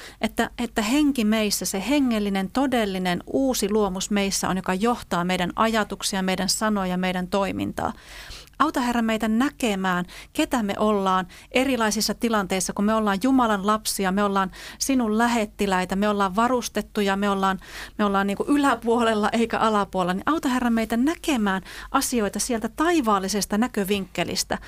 että henki meissä, se hengellinen, todellinen uusi luomus meissä on, joka johtaa meidän ajatuksia, meidän sanoja, meidän toimintaa. Auta Herra meitä näkemään, ketä me ollaan erilaisissa tilanteissa, kun me ollaan Jumalan lapsia, me ollaan sinun lähettiläitä, me ollaan varustettuja, me ollaan niin kuin yläpuolella eikä alapuolella. Niin auta Herra meitä näkemään asioita sieltä taivaallisesta näkövinkkelistä,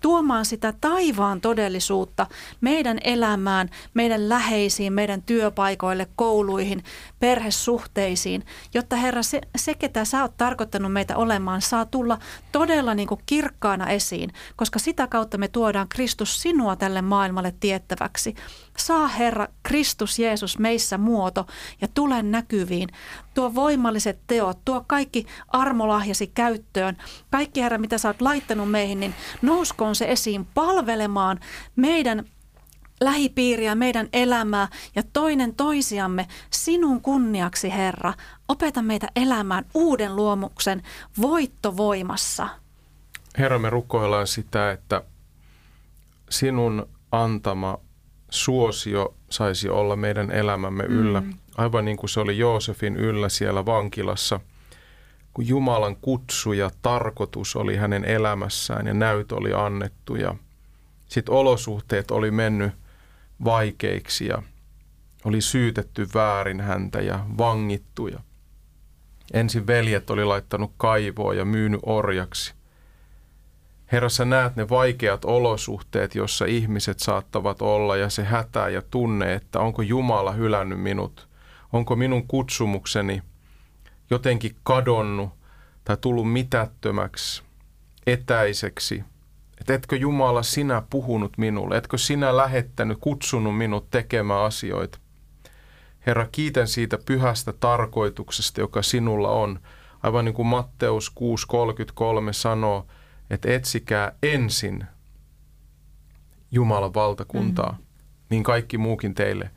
tuomaan sitä taivaan todellisuutta meidän elämään, meidän läheisiin, meidän työpaikoille, kouluihin, perhesuhteisiin, jotta Herra se ketä sä oot tarkoittanut meitä olemaan, saa tulla todella niin kuin kirkkaana esiin, koska sitä kautta me tuodaan Kristus sinua tälle maailmalle tiettäväksi. Saa Herra Kristus Jeesus meissä muoto ja tule näkyviin. Tuo voimalliset teot, tuo kaikki armolahjasi käyttöön. Kaikki Herra, mitä sä oot laittanut meihin, niin nouskoon se esiin palvelemaan meidän lähipiiriä, meidän elämää ja toinen toisiamme sinun kunniaksi Herra. Opeta meitä elämään uuden luomuksen voittovoimassa. Herra, me rukoillaan sitä, että sinun antama suosio saisi olla meidän elämämme yllä. Aivan niin kuin se oli Joosefin yllä siellä vankilassa, kun Jumalan kutsu ja tarkoitus oli hänen elämässään ja näyt oli annettu. Ja sitten olosuhteet oli mennyt vaikeiksi ja oli syytetty väärin häntä ja vangittu. Ja ensin veljet oli laittanut kaivoon ja myynyt orjaksi. Herra, sä näet ne vaikeat olosuhteet, jossa ihmiset saattavat olla ja se hätää ja tunne, että onko Jumala hylännyt minut, onko minun kutsumukseni jotenkin kadonnut tai tullut mitättömäksi, etäiseksi. Et etkö Jumala sinä puhunut minulle, etkö sinä lähettänyt, kutsunut minut tekemään asioita. Herra, kiitän siitä pyhästä tarkoituksesta, joka sinulla on. Aivan niin kuin Matteus 6:33 sanoo, että etsikää ensin Jumalan valtakuntaa, niin kaikki muukin teille.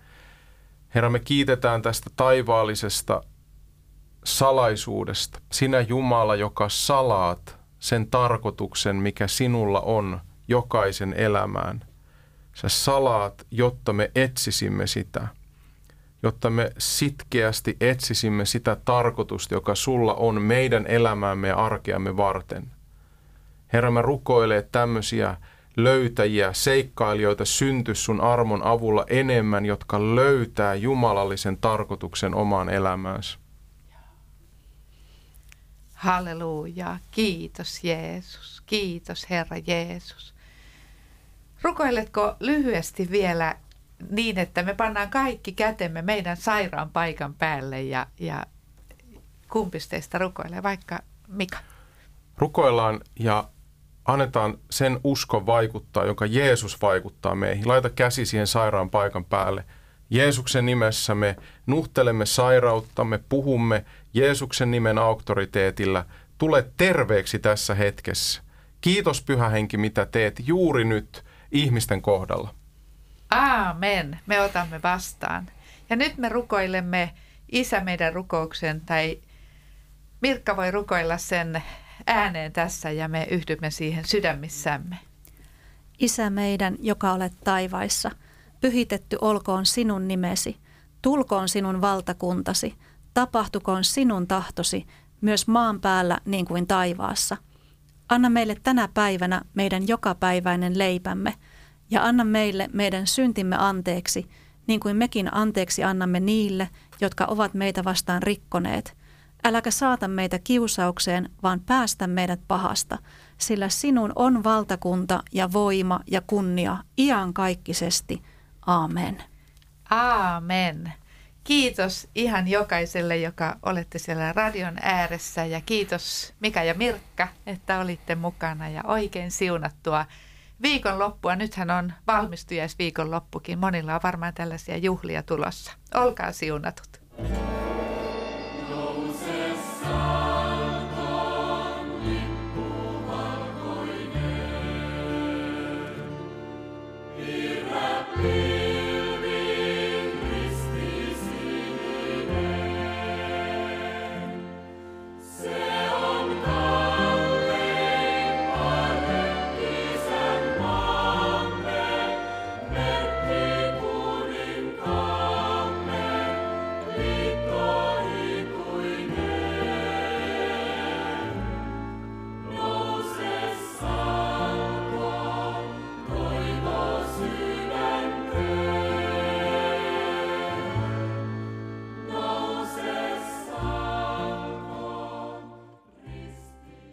Herra, me kiitetään tästä taivaallisesta salaisuudesta. Sinä Jumala, joka salaat sen tarkoituksen, mikä sinulla on jokaisen elämään. Sä salaat, jotta me etsisimme sitä. Jotta me sitkeästi etsisimme sitä tarkoitusta, joka sulla on meidän elämäämme ja arkeamme varten. Herra, mä rukoilen tämmöisiä löytäjiä, seikkailijoita synty sun armon avulla enemmän, jotka löytää jumalallisen tarkoituksen omaan elämäänsä. Halleluja. Kiitos Jeesus. Kiitos Herra Jeesus. Rukoiletko lyhyesti vielä niin, että me pannaan kaikki kätemme meidän sairaan paikan päälle ja kumpisteista rukoilee, vaikka Mika? Rukoillaan ja annetaan sen uskon vaikuttaa, jonka Jeesus vaikuttaa meihin. Laita käsi siihen sairaan paikan päälle. Jeesuksen nimessä me nuhtelemme sairautta, me puhumme Jeesuksen nimen auktoriteetillä. Tule terveeksi tässä hetkessä. Kiitos Pyhä Henki, mitä teet juuri nyt ihmisten kohdalla. Aamen. Me otamme vastaan. Ja nyt me rukoilemme Isä meidän rukouksen, tai Mirkka voi rukoilla sen ääneen tässä ja me yhdymme siihen sydämissämme. Isä meidän, joka olet taivaissa, pyhitetty olkoon sinun nimesi. Tulkoon sinun valtakuntasi, tapahtukoon sinun tahtosi, myös maan päällä niin kuin taivaassa. Anna meille tänä päivänä meidän jokapäiväinen leipämme, ja anna meille meidän syntimme anteeksi, niin kuin mekin anteeksi annamme niille, jotka ovat meitä vastaan rikkoneet. Äläkä saata meitä kiusaukseen, vaan päästä meidät pahasta, sillä sinun on valtakunta ja voima ja kunnia iankaikkisesti. Aamen. Aamen. Kiitos ihan jokaiselle, joka olette siellä radion ääressä, ja kiitos Mika ja Mirkka, että olitte mukana, ja oikein siunattua viikonloppua. Nythän on valmistujaisviikonloppukin. Monilla on varmaan tällaisia juhlia tulossa. Olkaa siunatut.